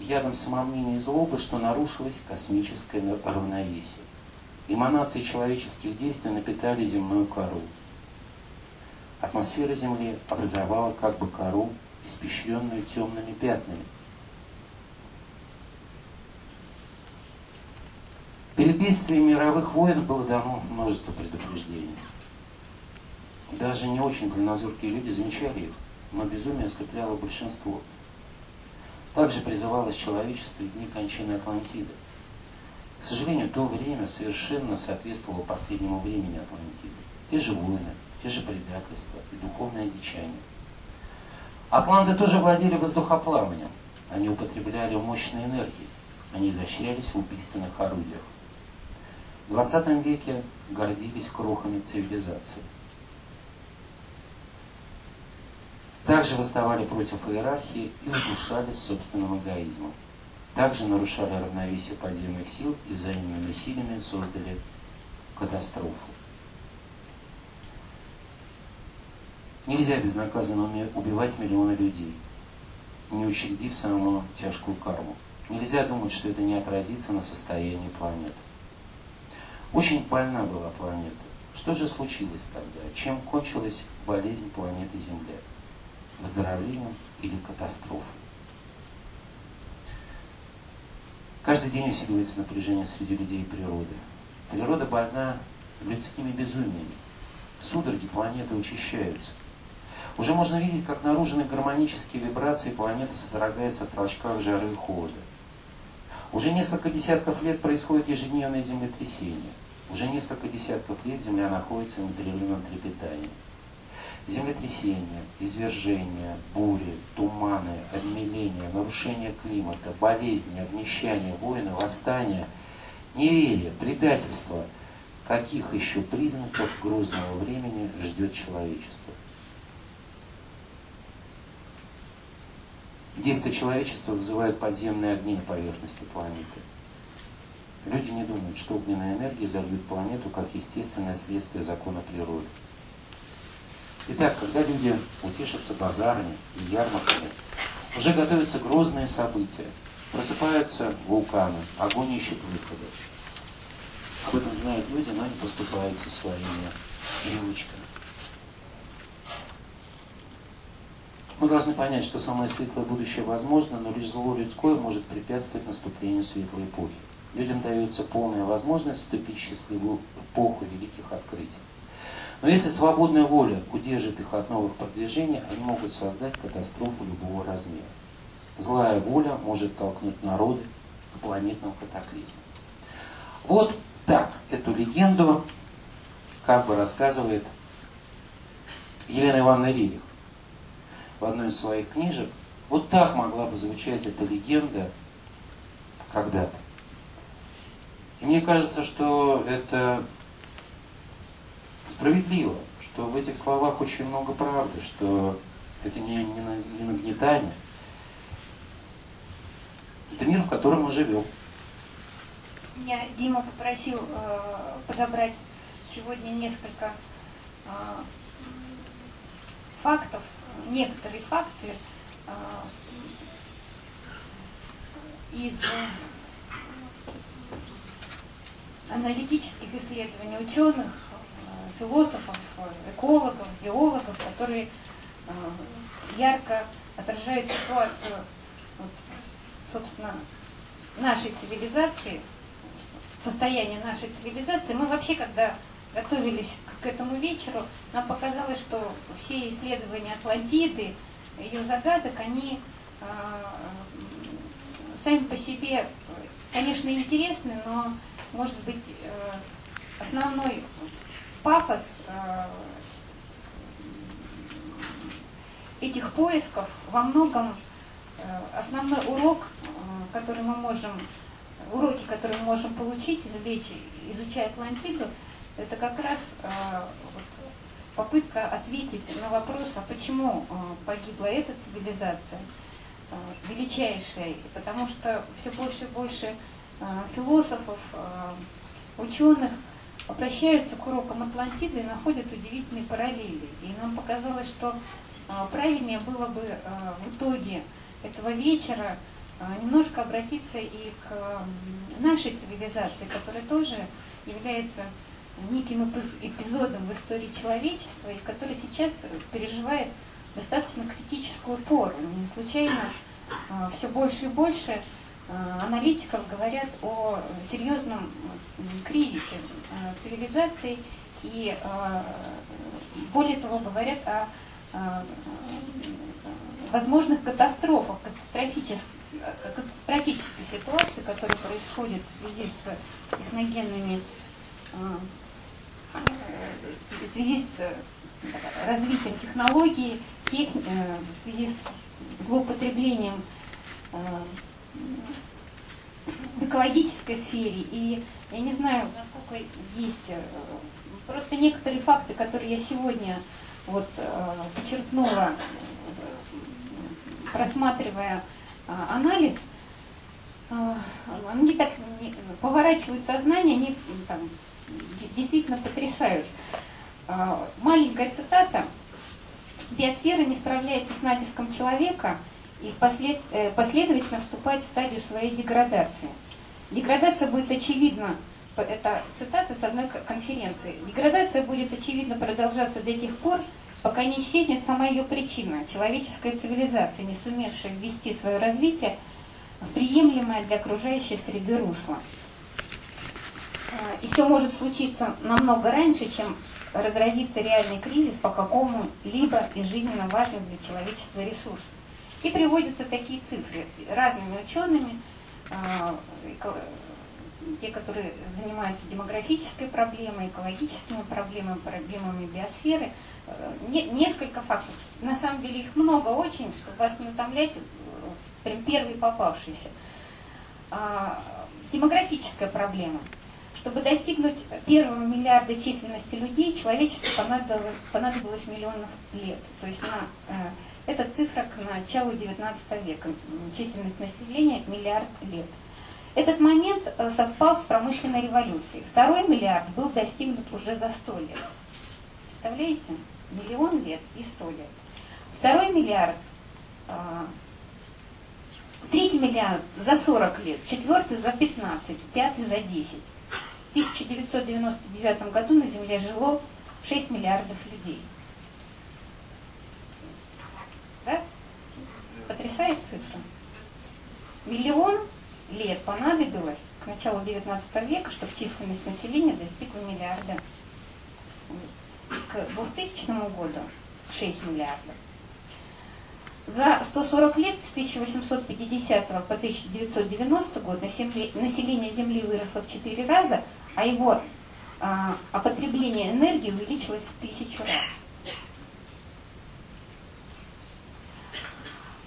ядом самомнения и злобы, что нарушилось космическое равновесие. Эманации человеческих действий напитали земную кору. Атмосфера Земли образовала как бы кору, испещренную темными пятнами. Перед бедствием мировых войн было дано множество предупреждений. Даже не очень дальнозоркие люди замечали их, но безумие ослепляло большинство. Также призывалось человечество в дни кончины Атлантиды. К сожалению, то время совершенно соответствовало последнему времени Атлантиды. Те же войны, те же предательства и духовное одичание. Атланты тоже владели воздухоплаванием. Они употребляли мощные энергии. Они изощрялись в убийственных орудиях. В двадцатом веке гордились крохами цивилизации. Также восставали против иерархии и удушались собственным эгоизмом. Также нарушали равновесие подземных сил и взаимными усилиями создали катастрофу. Нельзя безнаказанно убивать миллионы людей, не учредив самую тяжкую карму. Нельзя думать, что это не отразится на состоянии планеты. Очень больна была планета. Что же случилось тогда? Чем кончилась болезнь планеты Земля? Выздоровлением или катастрофой? Каждый день усиливается напряжение среди людей и природы. Природа больна людскими безумиями. Судороги планеты учащаются. Уже можно видеть, как наружные гармонические вибрации планеты содрогаются от толчков жары и холода. Уже несколько десятков лет происходит ежедневное землетрясение. Уже несколько десятков лет Земля находится в непрерывном трепетании. Землетрясения, извержения, бури, туманы, обмеления, нарушение климата, болезни, обнищания, войны, восстания, неверие, предательство. Каких еще признаков грозного времени ждет человечество? Действия человечества вызывают подземные огни на поверхности планеты. Люди не думают, что огненная энергия зальет планету как естественное следствие закона природы. Итак, когда люди утешатся базарами и ярмарками, уже готовятся грозные события, просыпаются вулканы, огонь ищет выхода. Об этом знают люди, но они поступаются своими привычками. Мы должны понять, что самое светлое будущее возможно, но лишь зло людское может препятствовать наступлению светлой эпохи. Людям дается полная возможность вступить в счастливую эпоху великих открытий. Но если свободная воля удержит их от новых продвижений, они могут создать катастрофу любого размера. Злая воля может толкнуть народы к планетному катаклизму. Вот так эту легенду как бы рассказывает Елена Ивановна Рерих в одной из своих книжек. Вот так могла бы звучать эта легенда когда-то. И мне кажется, что это справедливо, что в этих словах очень много правды, что это не, не, не нагнетание. Это мир, в котором мы живем. Меня Дима попросил э, подобрать сегодня несколько э, фактов, некоторые факты э, из аналитических исследований ученых, философов, экологов, геологов, которые ярко отражают ситуацию, собственно, нашей цивилизации, состояние нашей цивилизации. Мы вообще, когда готовились к этому вечеру, нам показалось, что все исследования Атлантиды, ее загадок, они э, сами по себе, конечно, интересны, но, может быть, э, основной пафос э, этих поисков во многом э, основной урок, э, который мы можем, уроки, которые мы можем получить, извлечь, изучая Атлантиду, это как раз э, вот, попытка ответить на вопрос, а почему э, погибла эта цивилизация э, величайшая, потому что все больше и больше э, философов, э, ученых обращаются к урокам Атлантиды и находят удивительные параллели. И нам показалось, что э, правильнее было бы э, в итоге этого вечера э, немножко обратиться и к э, нашей цивилизации, которая тоже является неким эпизодом в истории человечества, из которой сейчас переживает достаточно критическую пору. Не случайно все больше и больше аналитиков говорят о серьезном кризисе цивилизации и, более того, говорят о возможных катастрофах, катастрофических катастрофической ситуации, которая происходит в связи с техногенными в связи с развитием технологий, тех, в связи с злоупотреблением в экологической сфере. И я не знаю, насколько есть просто некоторые факты, которые я сегодня вот подчеркнула, просматривая анализ. Они так поворачивают сознание, они там действительно потрясают. Маленькая цитата. Биосфера не справляется с натиском человека и последовательно вступает в стадию своей деградации. Деградация будет очевидна, это цитата с одной конференции, деградация будет очевидно продолжаться до тех пор, пока не исчезнет сама ее причина, человеческая цивилизация, не сумевшая ввести свое развитие в приемлемое для окружающей среды русло. И все может случиться намного раньше, чем разразится реальный кризис по какому-либо из жизненно важных для человечества ресурсов. И приводятся такие цифры разными учеными, те, которые занимаются демографической проблемой, экологическими проблемами, проблемами биосферы. Несколько фактов. На самом деле их много очень, чтобы вас не утомлять, прям первый попавшийся. Демографическая проблема. Чтобы достигнуть первого миллиарда численности людей, человечеству понадобилось, понадобилось миллионов лет. То есть на, э, эта цифра к началу девятнадцатого века. Численность населения – миллиард лет. Этот момент совпал с промышленной революцией. Второй миллиард был достигнут уже за сто лет. Представляете? Миллион лет и сто лет. Второй миллиард э, третий миллиард за сорок лет, четвертый за пятнадцать, пятый за десять. В тысяча девятьсот девяносто девятом году на Земле жило шесть миллиардов людей. Да? Потрясает цифра. Миллион лет понадобилось к началу девятнадцатого века, чтобы численность населения достигла миллиарда. К двухтысячному году шесть миллиардов. За сто сорок лет, с тысяча восемьсот пятидесятого по тысяча девятьсот девяностый год, население Земли выросло в четыре раза, а его а, а потребление энергии увеличилось в тысячу раз.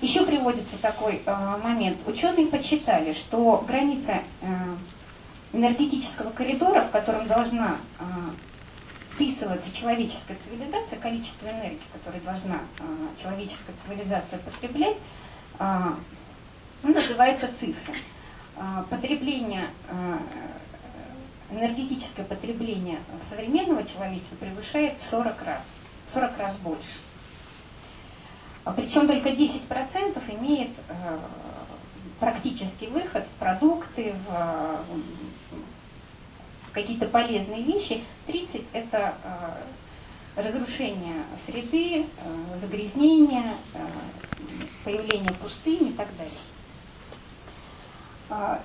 Еще приводится такой а, момент. Ученые подсчитали, что граница а, энергетического коридора, в котором должна а, вписывается человеческая цивилизация, количество энергии, которое должна э, человеческая цивилизация потреблять, э, ну, называется цифры. Э, потребление, э, энергетическое потребление современного человечества превышает сорок раз, сорок раз больше. А причем только десять процентов имеет э, практический выход в продукты, в, в какие-то полезные вещи. тридцать – это разрушение среды, загрязнение, появление пустыни и так далее.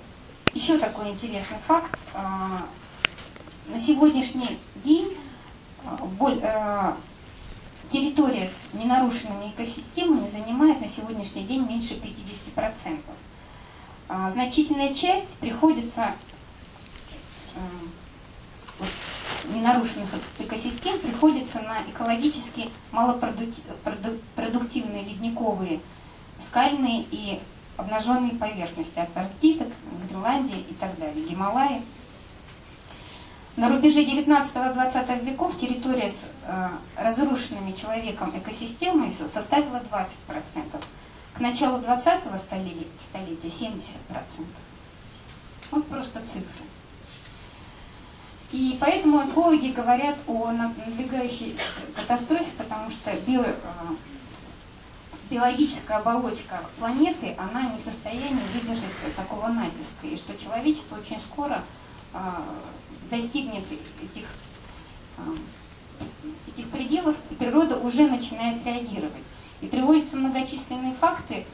Еще такой интересный факт. На сегодняшний день территория с ненарушенными экосистемами занимает на сегодняшний день меньше пятидесяти процентов. Значительная часть приходится, ненарушенных экосистем приходится на экологически малопродуктивные ледниковые, скальные и обнаженные поверхности, от Арктики к Гренландии и так далее, Гималаи. На рубеже девятнадцатого-двадцатого веков территория с э, разрушенными человеком экосистемой составила двадцать процентов. К началу двадцатого столетия семьдесят процентов. Вот просто цифры. И поэтому экологи говорят о надвигающей катастрофе, потому что био, э, биологическая оболочка планеты, она не в состоянии выдержать такого натиска, и что человечество очень скоро э, достигнет этих, этих пределов, и природа уже начинает реагировать. И приводятся многочисленные факты,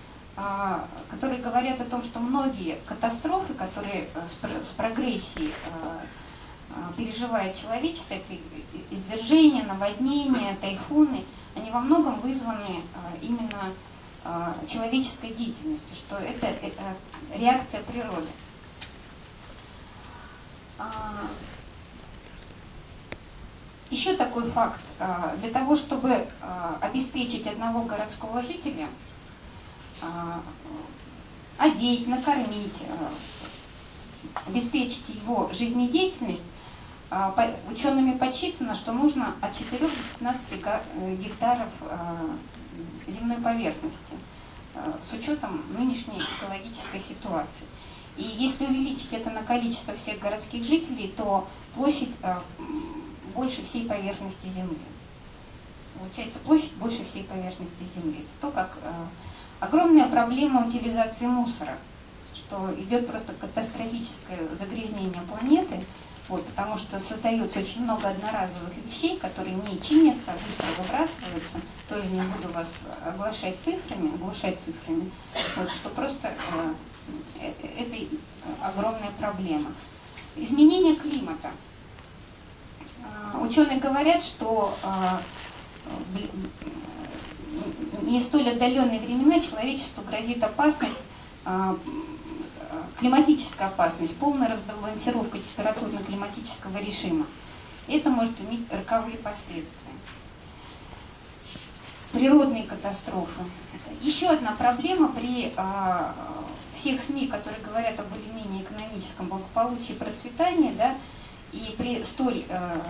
которые говорят о том, что многие катастрофы, которые с прогрессией переживает человечество, это извержения, наводнения, тайфуны, они во многом вызваны именно человеческой деятельностью, что это, это реакция природы. Еще такой факт. Для того, чтобы обеспечить одного городского жителя, одеть, накормить, обеспечить его жизнедеятельность, учеными подсчитано, что нужно от четырёх до пятнадцати гектаров земной поверхности с учетом нынешней экологической ситуации. И если увеличить это на количество всех городских жителей, то площадь э, больше всей поверхности Земли. Получается, площадь больше всей поверхности Земли. Это то, как э, огромная проблема утилизации мусора, что идет просто катастрофическое загрязнение планеты, вот, потому что создается очень много одноразовых вещей, которые не чинятся, быстро выбрасываются. Тоже не буду вас оглашать цифрами, оглашать цифрами, вот, что просто... Э, Это огромная проблема. Изменение климата. Ученые говорят, что в не столь отдаленные времена человечеству грозит опасность, климатическая опасность, полная разбалансировка температурно-климатического режима. Это может иметь роковые последствия. Природные катастрофы. Еще одна проблема при всех СМИ, которые говорят об более-менее экономическом благополучии и процветании, да, и при столь э,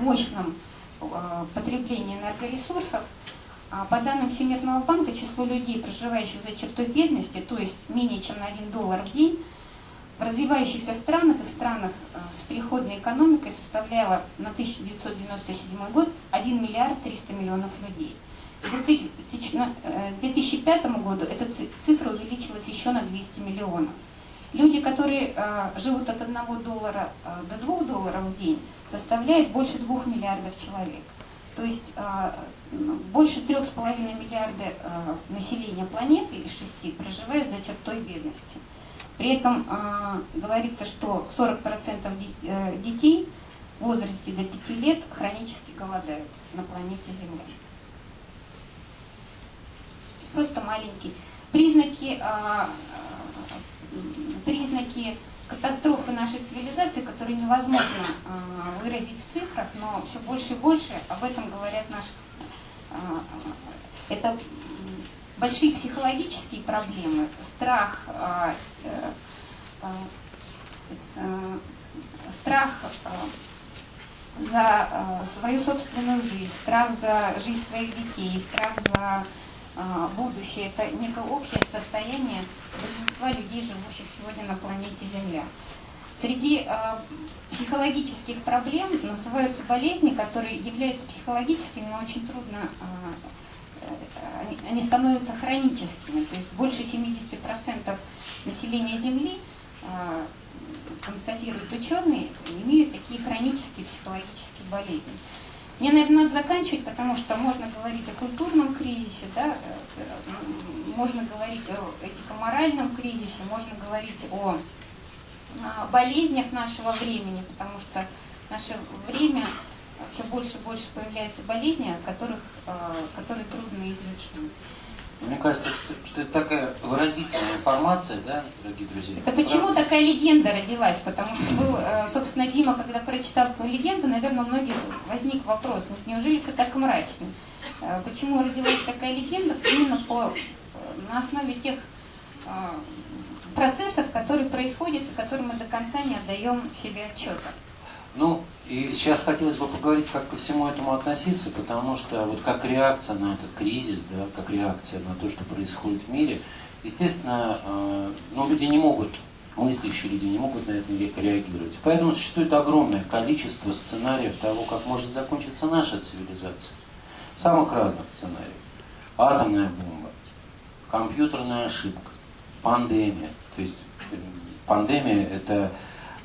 мощном э, потреблении энергоресурсов, э, по данным Всемирного банка, число людей, проживающих за чертой бедности, то есть менее чем на один доллар в день, в развивающихся странах и в странах э, с переходной экономикой составляло на тысяча девятьсот девяносто седьмой год один миллиард триста миллионов людей. К две тысячи пятому году эта цифра увеличилась еще на двести миллионов. Люди, которые э, живут от одного доллара э, до двух долларов в день, составляют больше двух миллиардов человек. То есть э, больше трёх с половиной миллиарда э, населения планеты из шести проживают за чертой бедности. При этом э, говорится, что сорок процентов детей в возрасте до пяти лет хронически голодают на планете Земля. Просто маленькие. Признаки, а, признаки катастрофы нашей цивилизации, которые невозможно а, выразить в цифрах, но все больше и больше об этом говорят наши. А, это большие психологические проблемы, страх, а, а, а, страх а, за а, свою собственную жизнь, страх за жизнь своих детей, страх за... будущее. Это некое общее состояние большинства людей, живущих сегодня на планете Земля. Среди э, психологических проблем называются болезни, которые являются психологическими, но очень трудно, э, они, они становятся хроническими. То есть больше семидесяти процентов населения Земли, э, констатируют ученые, имеют такие жизнь. Мне, наверное, надо заканчивать, потому что можно говорить о культурном кризисе, да, можно говорить о этико-моральном кризисе, можно говорить о болезнях нашего времени, потому что в наше время все больше и больше появляются болезни, которых, которые трудно излечить. Мне кажется, что это такая выразительная информация, да, дорогие друзья? Это почему правда? Такая легенда родилась? Потому что, был, собственно, Дима, когда прочитал эту легенду, наверное, у многих возник вопрос, неужели все так мрачно? Почему родилась такая легенда? Именно по, на основе тех процессов, которые происходят, и которым мы до конца не отдаем себе отчета. Ну, и сейчас хотелось бы поговорить, как ко всему этому относиться, потому что вот как реакция на этот кризис, да, как реакция на то, что происходит в мире, естественно, э, ну, люди не могут, мыслящие люди не могут на это реагировать. Поэтому существует огромное количество сценариев того, как может закончиться наша цивилизация. Самых разных сценариев. Атомная бомба, компьютерная ошибка, пандемия. То есть пандемия это...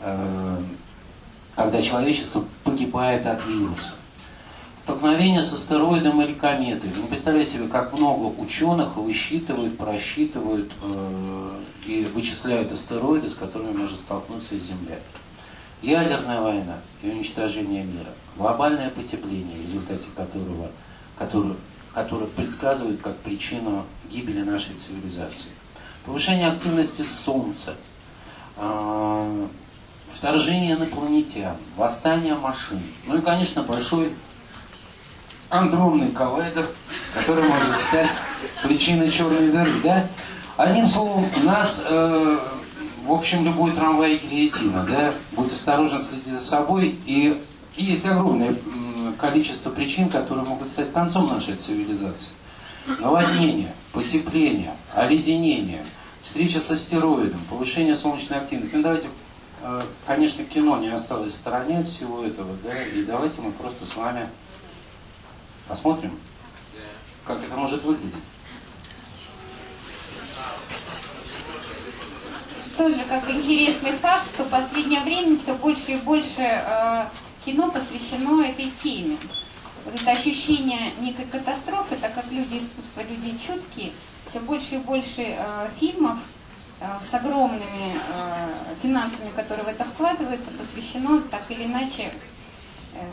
Э, когда человечество погибает от вируса. Столкновение с астероидом или кометой. Вы представляете себе, как много ученых высчитывают, просчитывают э, и вычисляют астероиды, с которыми может столкнуться и Земля. Ядерная война и уничтожение мира. Глобальное потепление, в результате которого, которое, которое предсказывают как причину гибели нашей цивилизации. Повышение активности Солнца. Э, Вторжение инопланетян, восстание машин. Ну и, конечно, большой андронный коллайдер, который может стать причиной черной дыры, да? Одним словом, у нас, э, в общем, любой трамвай и гильотина, да? Будь осторожен, следи за собой. И, и есть огромное количество причин, которые могут стать концом нашей цивилизации. Наводнение, потепление, оледенение, встреча с астероидом, повышение солнечной активности. Ну, давайте... Конечно, кино не осталось в стороне от всего этого, да, и давайте мы просто с вами посмотрим, как это может выглядеть. Тоже как интересный факт, что в последнее время все больше и больше э, кино посвящено этой теме. Вот это ощущение некой катастрофы, так как люди искусства, люди чуткие, все больше и больше э, фильмов с огромными э, финансами, которые в это вкладываются, посвящено так или иначе э,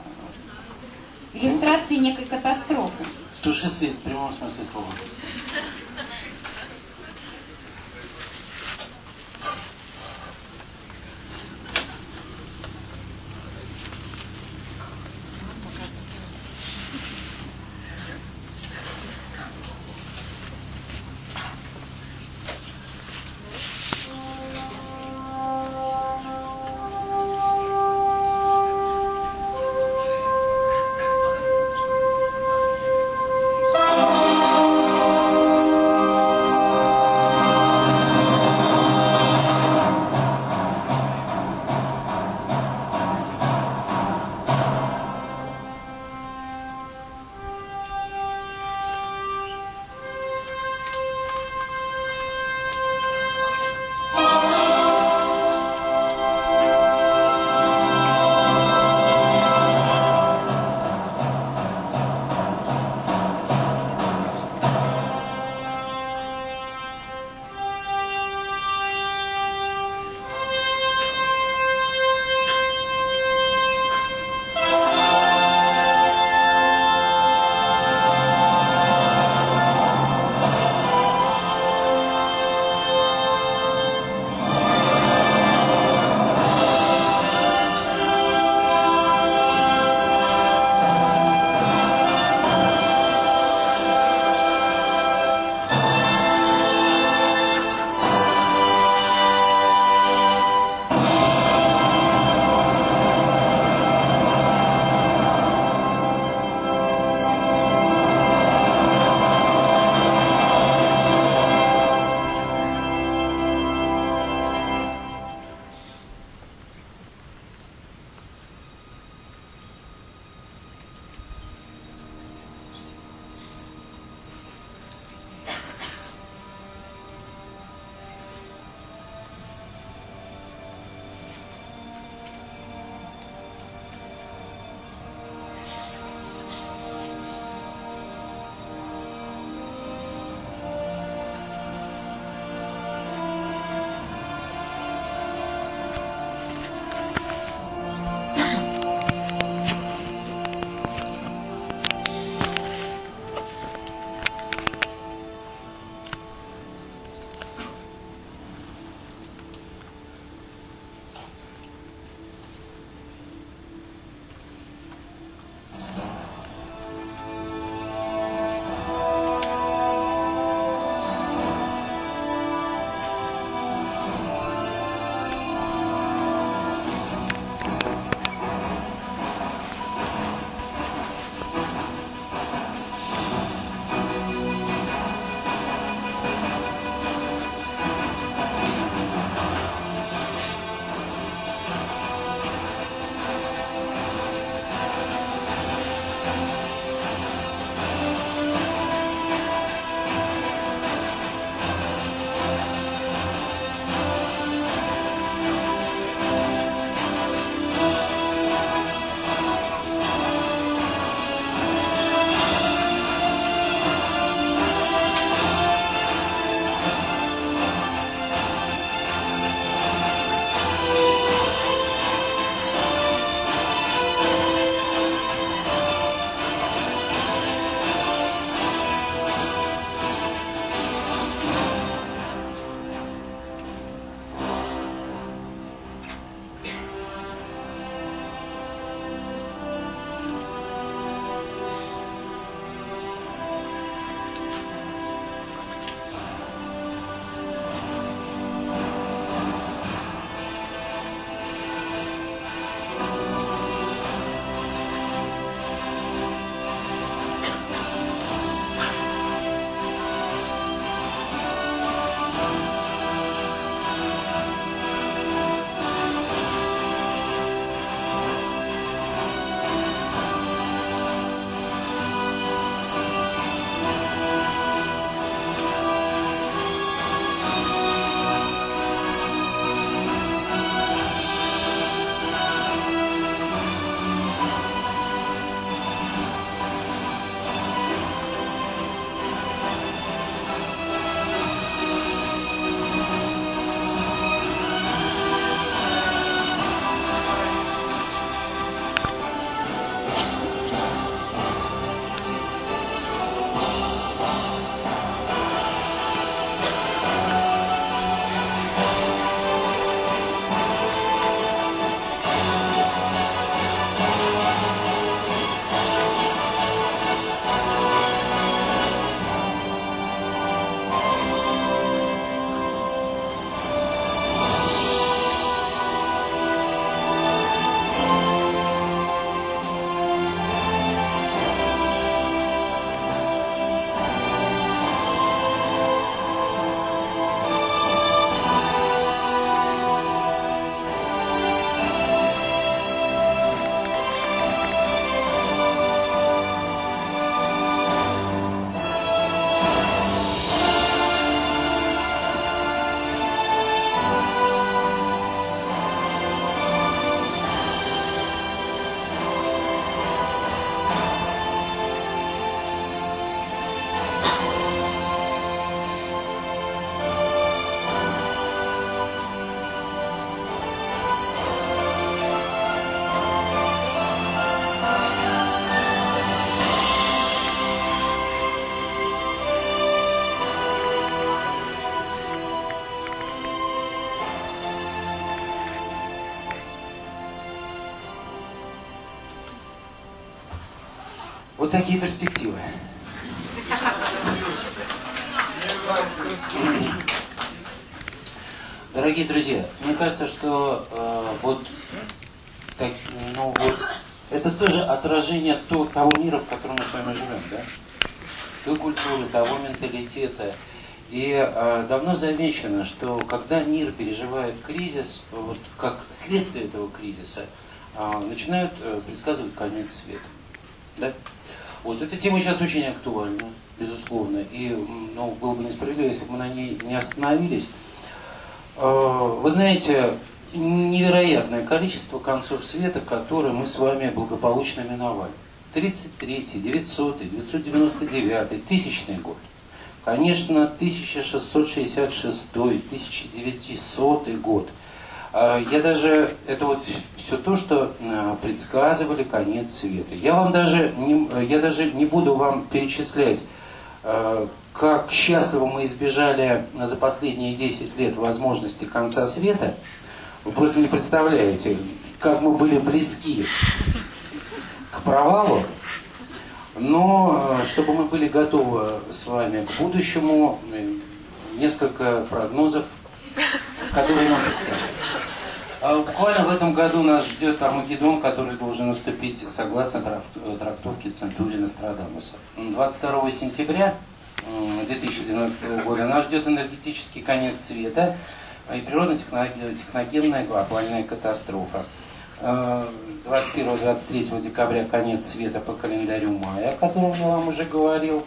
иллюстрации некой катастрофы. Туши свет в прямом смысле слова. Вот такие перспективы. Дорогие друзья, мне кажется, что э, вот, так, ну, вот это тоже отражение то, того мира, в котором мы с вами живем, да? Той культуры, того менталитета. И э, давно замечено, что когда мир переживает кризис, вот как следствие этого кризиса, э, начинают э, предсказывать конец света. Да? Вот эта тема сейчас очень актуальна, безусловно. И ну, было бы несправедливо, если бы мы на ней не остановились. Вы знаете, невероятное количество концов света, которые мы с вами благополучно миновали. тридцать третий, девятьсот, девятьсот девяносто девятый, тысячный год. Конечно, тысяча шестьсот шестьдесят шестой, тысяча девятисотый год. Я даже, это вот все то, что предсказывали конец света. Я вам даже, я даже не буду вам перечислять, как счастливо мы избежали за последние десять лет возможности конца света. Вы просто не представляете, как мы были близки к провалу. Но чтобы мы были готовы с вами к будущему, несколько прогнозов, которые нам предстоят. Буквально в этом году нас ждет Армагеддон, который должен наступить согласно трактовке Центурии Нострадамуса. двадцать второго сентября две тысячи двенадцатого года нас ждет энергетический конец света и природно-техногенная глобальная катастрофа. двадцать первого — двадцать третьего декабря конец света по календарю майя, о котором я вам уже говорил.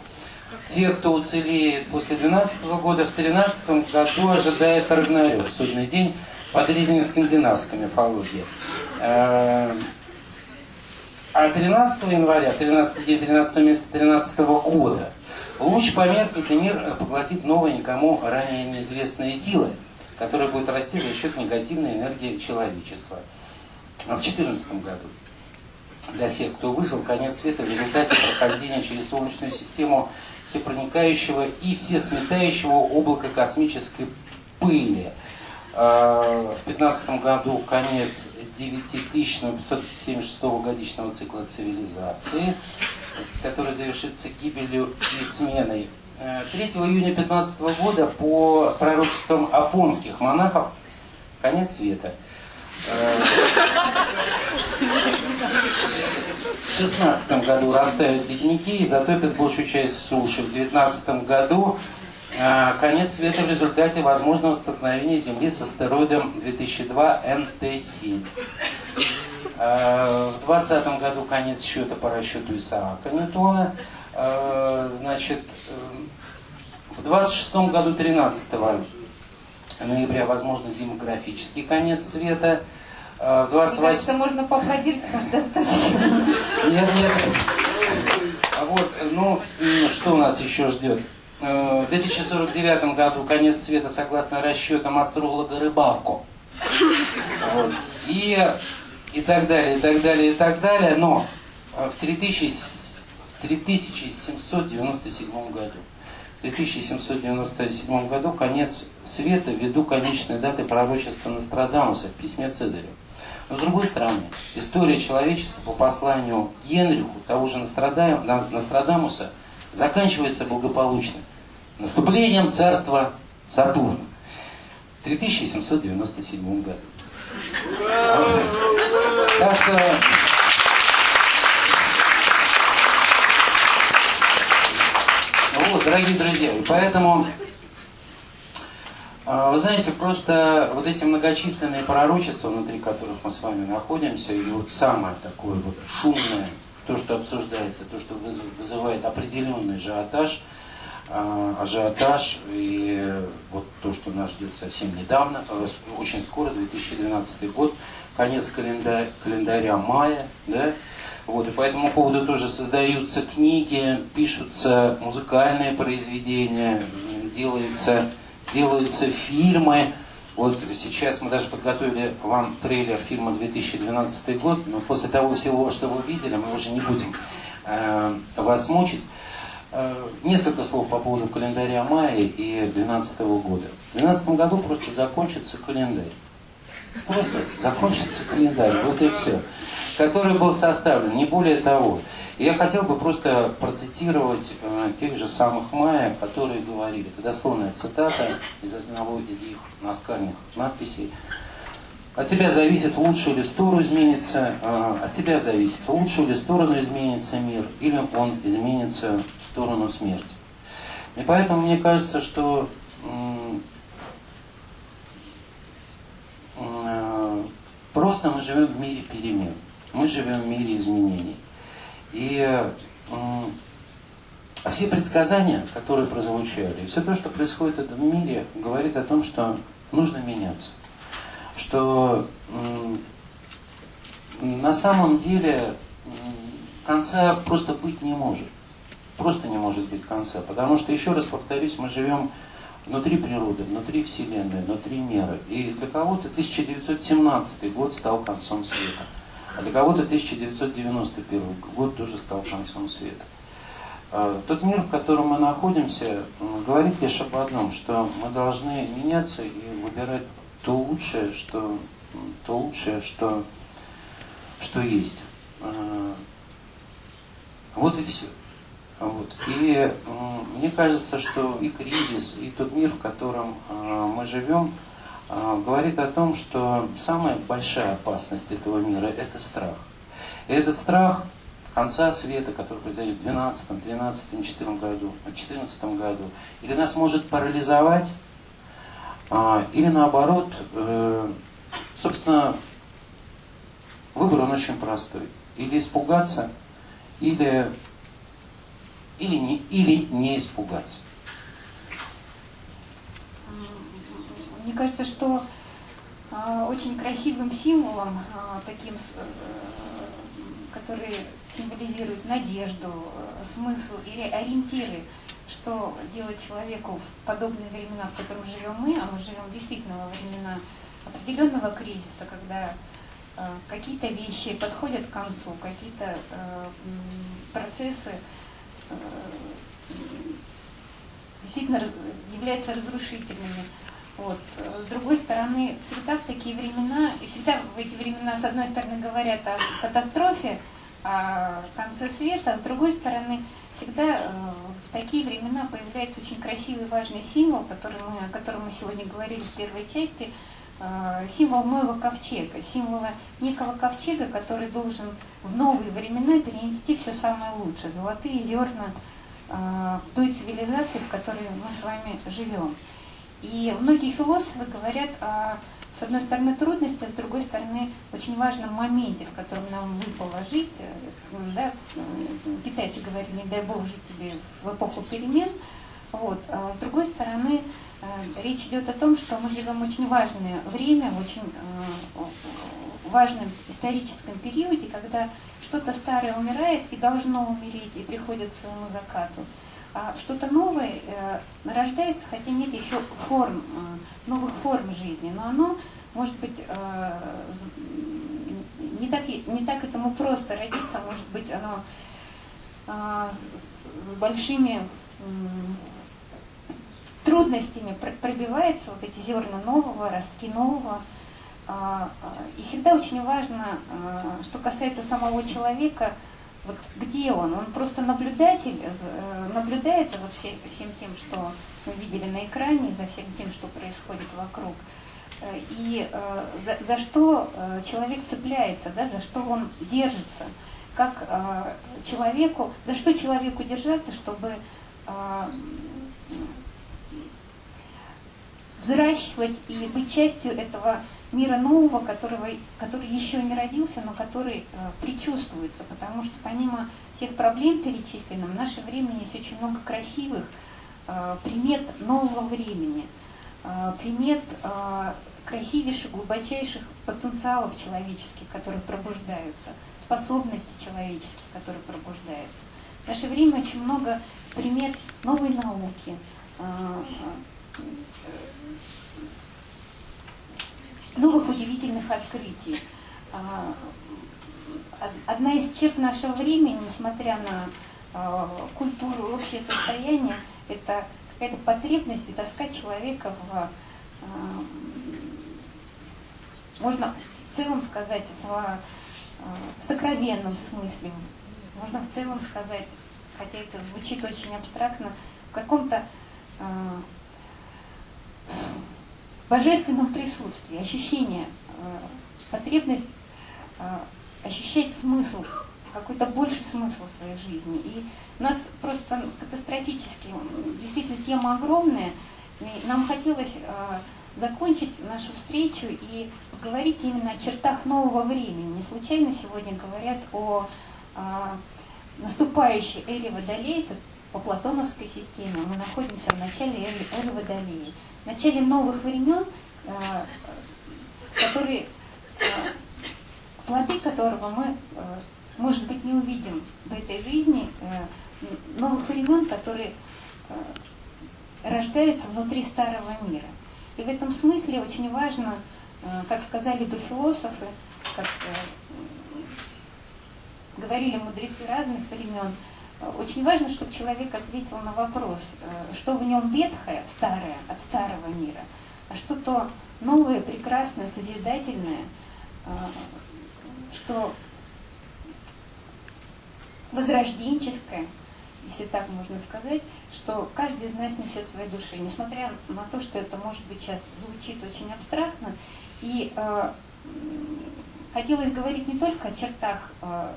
Те, кто уцелеет после две тысячи двенадцатого года, в две тысячи тринадцатом году ожидает Рагнарёк, судный день по древней скандинавской мифологии. А тринадцатого января, тринадцатый день тринадцатого месяца тринадцатого года, луч померкнет, и мир поглотит новые, никому ранее неизвестные силы, которые будут расти за счет негативной энергии человечества. А в две тысячи четырнадцатом году для всех, кто выжил, конец света в результате прохождения через Солнечную систему всепроникающего и всесметающего облака космической пыли. В две тысячи пятнадцатом году конец девятитысячного пятьсот семьдесят шестого годичного цикла цивилизации, который завершится гибелью и сменой. третьего июня две тысячи пятнадцатого года по пророчествам афонских монахов конец света. В шестнадцатом году растают ледники и затопят большую часть суши. В две тысячи девятнадцатом году конец света в результате возможного столкновения Земли с астероидом две тысячи два Н Т семь. В две тысячи двадцатом году конец счета по расчету Исаака Ньютона. Значит, в две тысячи двадцать шестом году, тринадцатого ноября, возможно, демографический конец света. В двадцать восьмом... Кажется, можно походить, потому что достаточно. Нет, нет. Вот, ну, что у нас еще ждет? В две тысячи сорок девятом году конец света согласно расчетам астролога Рыбаку. Вот. И, и так далее, и так далее, и так далее. Но в три тысячи семьсот девяносто седьмом году. В три тысячи семьсот девяносто седьмом году конец света ввиду конечной даты пророчества Нострадамуса в письме Цезарю. Но с другой стороны, история человечества по посланию Генриху, того же Нострадамуса, заканчивается благополучно наступлением царства Сатурна в три тысячи семьсот девяносто седьмом году. Так что... Ну вот, дорогие друзья, и поэтому, вы знаете, просто вот эти многочисленные пророчества, внутри которых мы с вами находимся, и вот самое такое вот шумное, то, что обсуждается, то, что вызывает определенный ажиотаж, ажиотаж и вот то, что нас ждет совсем недавно, очень скоро, две тысячи двенадцатый год, конец календаря, календаря майя, да, вот, и по этому поводу тоже создаются книги, пишутся музыкальные произведения, делаются, делаются фильмы. Вот сейчас мы даже подготовили вам трейлер фильма две тысячи двенадцатый год, но после того всего, что вы видели, мы уже не будем э, вас мучить. Э, несколько слов по поводу календаря майя и две тысячи двенадцатого года. В две тысячи двенадцатом году просто закончится календарь. Просто закончится календарь, вот и все. который был составлен, не более того. Я хотел бы просто процитировать э, тех же самых майя, которые говорили. Это дословная цитата из одного из их наскальных надписей. От тебя зависит, лучше или в сторону изменится, э, от тебя зависит, лучше или в сторону изменится мир, или он изменится в сторону смерти. И поэтому мне кажется, что э, э, просто мы живем в мире перемен, мы живем в мире изменений. И э, все предсказания, которые прозвучали, все то, что происходит в этом мире, говорит о том, что нужно меняться. Что э, на самом деле э, конца просто быть не может. Просто не может быть конца. Потому что, еще раз повторюсь, мы живем внутри природы, внутри Вселенной, внутри мира. И для кого-то тысяча девятьсот семнадцатый год стал концом света. А для кого-то тысяча девятьсот девяносто первый год тоже стал концом света. Тот мир, в котором мы находимся, говорит лишь об одном, что мы должны меняться и выбирать то лучшее, что, то лучшее, что, что есть. Вот и все. Вот. И мне кажется, что и кризис, и тот мир, в котором мы живем, говорит о том, что самая большая опасность этого мира – это страх. И этот страх конца света, который произойдет в двенадцатом, тринадцатом, четырнадцатом году, или нас может парализовать, или наоборот, собственно, выбор он очень простой. Или испугаться, или, или, не, или не испугаться. Мне кажется, что э, очень красивым символом, э, таким, э, который символизирует надежду, э, смысл или ориентиры, что делать человеку в подобные времена, в которых живем мы, а мы живем действительно во времена определенного кризиса, когда э, какие-то вещи подходят к концу, какие-то э, процессы э, действительно являются разрушительными. Вот. С другой стороны, всегда в такие времена, и всегда в эти времена, с одной стороны, говорят о катастрофе, о конце света, а с другой стороны, всегда в такие времена появляется очень красивый, важный символ, который мы, о котором мы сегодня говорили в первой части, символ нового ковчега, символа некого ковчега, который должен в новые времена перенести все самое лучшее, золотые зерна той цивилизации, в которой мы с вами живем. И многие философы говорят о, с одной стороны, трудности, а с другой стороны, очень важном моменте, в котором нам выпало жить. Да? Китайцы говорят, не дай Бог жить тебе в эпоху перемен. Вот. А с другой стороны, речь идет о том, что мы живем в очень важное время, в очень важном историческом периоде, когда что-то старое умирает и должно умереть, и приходит к своему закату. А что-то новое э, рождается, хотя нет еще форм, э, новых форм жизни, но оно, может быть, э, не, так, не так этому просто родиться, может быть, оно э, с, с большими э, трудностями пробивается, вот эти зерна нового, ростки нового. Э, э, и всегда очень важно, э, что касается самого человека, вот где он? Он просто наблюдатель, наблюдает за всем тем, что мы видели на экране, за всем тем, что происходит вокруг. И за, за что человек цепляется, да, за что он держится, как человеку, за что человеку держаться, чтобы взращивать и быть частью этого мира нового, которого, который еще не родился, но который э, предчувствуется, потому что помимо всех проблем перечисленных, в наше время есть очень много красивых э, примет нового времени, э, примет э, красивейших, глубочайших потенциалов человеческих, которые пробуждаются, способностей человеческих, которые пробуждаются. В наше время очень много примет новой науки, э, новых удивительных открытий. Одна из черт нашего времени, несмотря на культуру, общее состояние, это какая-то потребность и тоска человека в, можно в целом сказать, в в сокровенном смысле, можно в целом сказать, хотя это звучит очень абстрактно, в каком-то э, божественном присутствии, ощущение, э, потребность э, ощущать смысл, какой-то больший смысл своей жизни. И нас просто катастрофически, действительно, тема огромная, и нам хотелось э, закончить нашу встречу и поговорить именно о чертах нового времени. Не случайно сегодня говорят о э, наступающей эре Водолея, это по платоновской системе. Мы находимся в начале эры, эры Водолея, в начале новых времен, э, которые, э, плоды которого мы, э, может быть, не увидим в этой жизни, э, новых времен, которые э, рождаются внутри старого мира. И в этом смысле очень важно, как сказали бы философы, как говорили мудрецы разных времен, очень важно, чтобы человек ответил на вопрос, что в нем ветхое, старое, от старого мира, а что-то новое, прекрасное, созидательное, что возрожденческое, если так можно сказать, что каждый из нас несет в своей душе, несмотря на то, что это, может быть, сейчас звучит очень абстрактно. И э, хотелось говорить не только о чертах э,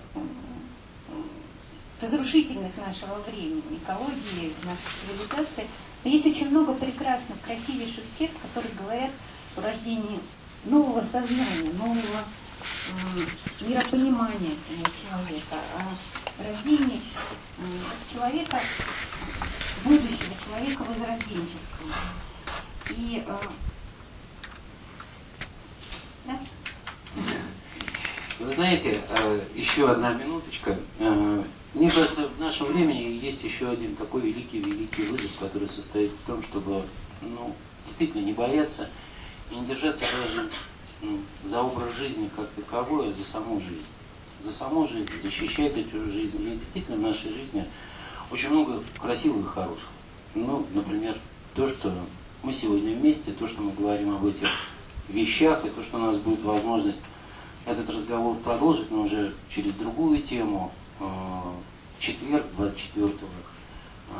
разрушительных нашего времени, экологии, нашей цивилизации, но есть очень много прекрасных, красивейших черт, которые говорят о рождении нового сознания, нового э, миропонимания человека, о рождении человека, будущего человека возрожденческого. И, э, да? Вы знаете, э, еще одна минуточка. Э, мне кажется, в нашем времени есть еще один такой великий-великий вызов, который состоит в том, чтобы, ну, действительно не бояться и не держаться даже, ну, за образ жизни как таковой, а за саму жизнь. За саму жизнь, защищать эту жизнь. И действительно в нашей жизни очень много красивых и хороших. Ну, например, то, что мы сегодня вместе, то, что мы говорим об этих вещах, и то, что у нас будет возможность этот разговор продолжить, но уже через другую тему. В четверг, двадцать четвёртого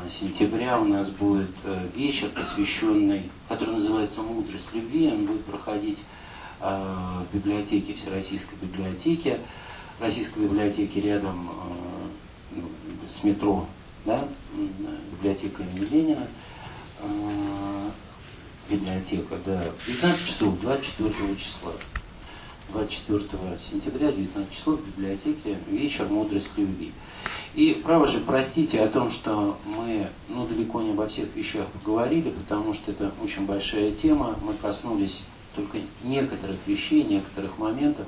сентября, у нас будет вечер, посвященный, который называется «Мудрость любви». Он будет проходить в библиотеке, Всероссийской библиотеке. Российской библиотеки рядом э, с метро, да, библиотека имени Ленина, э, библиотека, да, девятнадцать часов, двадцать четвёртого числа, двадцать четвёртого сентября, девятнадцать часов, в библиотеке «Вечер мудрости любви». И, право же, простите о том, что мы, ну, далеко не обо всех вещах поговорили, потому что это очень большая тема, мы коснулись только некоторых вещей, некоторых моментов.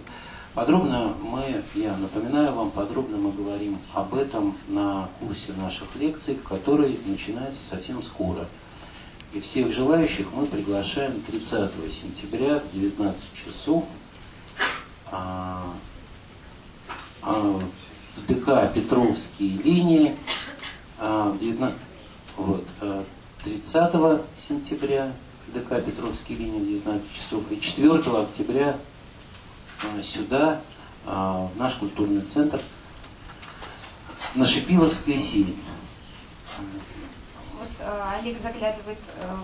Подробно мы, я напоминаю вам, подробно мы говорим об этом на курсе наших лекций, который начинается совсем скоро. И всех желающих мы приглашаем тридцатого сентября в девятнадцать часов а, а, в ДК «Петровские линии». А, в девятнадцать, вот, тридцатого сентября в ДК «Петровские линии» в девятнадцать часов и четвёртого октября сюда, в наш культурный центр на Шипиловской семь. Вот Олег заглядывает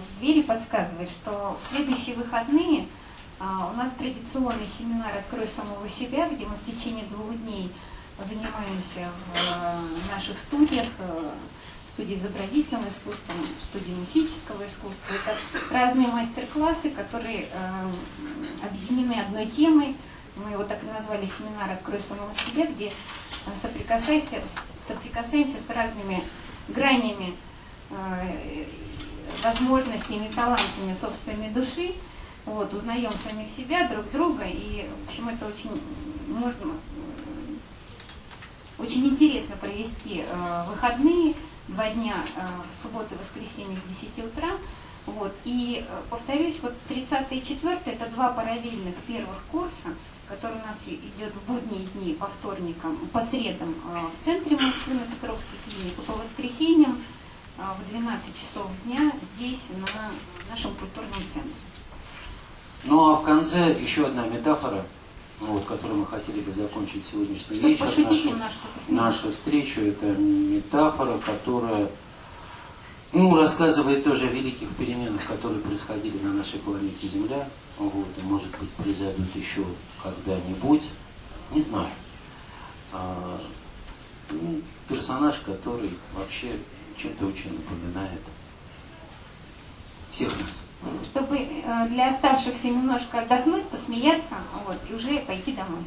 в дверь и подсказывает, что в следующие выходные у нас традиционный семинар «Открой самого себя», где мы в течение двух дней занимаемся в наших студиях, студии изобразительного искусства, студии мистического искусства. Это разные мастер-классы, которые объединены одной темой. Мы его так и назвали семинар «Открой самого себя», где соприкасаемся, соприкасаемся с разными гранями, э, возможностями и талантами собственной души, вот, узнаем самих себя, друг друга, и, в общем, это очень, можно, очень интересно провести э, выходные, два дня, э, в субботу и воскресенье в десять утра. Вот. И, повторюсь, вот тридцатое и четвёртое это два параллельных первых курса, который у нас идет в будние дни, по вторникам, по средам в центре Москвы на Петровской клинике, по воскресеньям в двенадцать часов дня здесь, на нашем культурном центре. Ну а в конце еще одна метафора, вот, который мы хотели бы закончить сегодняшний Чтобы вечер, нашу, нашу встречу, это метафора, которая ну, рассказывает тоже о великих переменах, которые происходили на нашей планете Земля, вот, и, может быть, произойдут еще когда-нибудь, не знаю. А, ну, персонаж, который вообще чем-то очень напоминает всех нас. Чтобы для оставшихся немножко отдохнуть, посмеяться, вот, и уже пойти домой.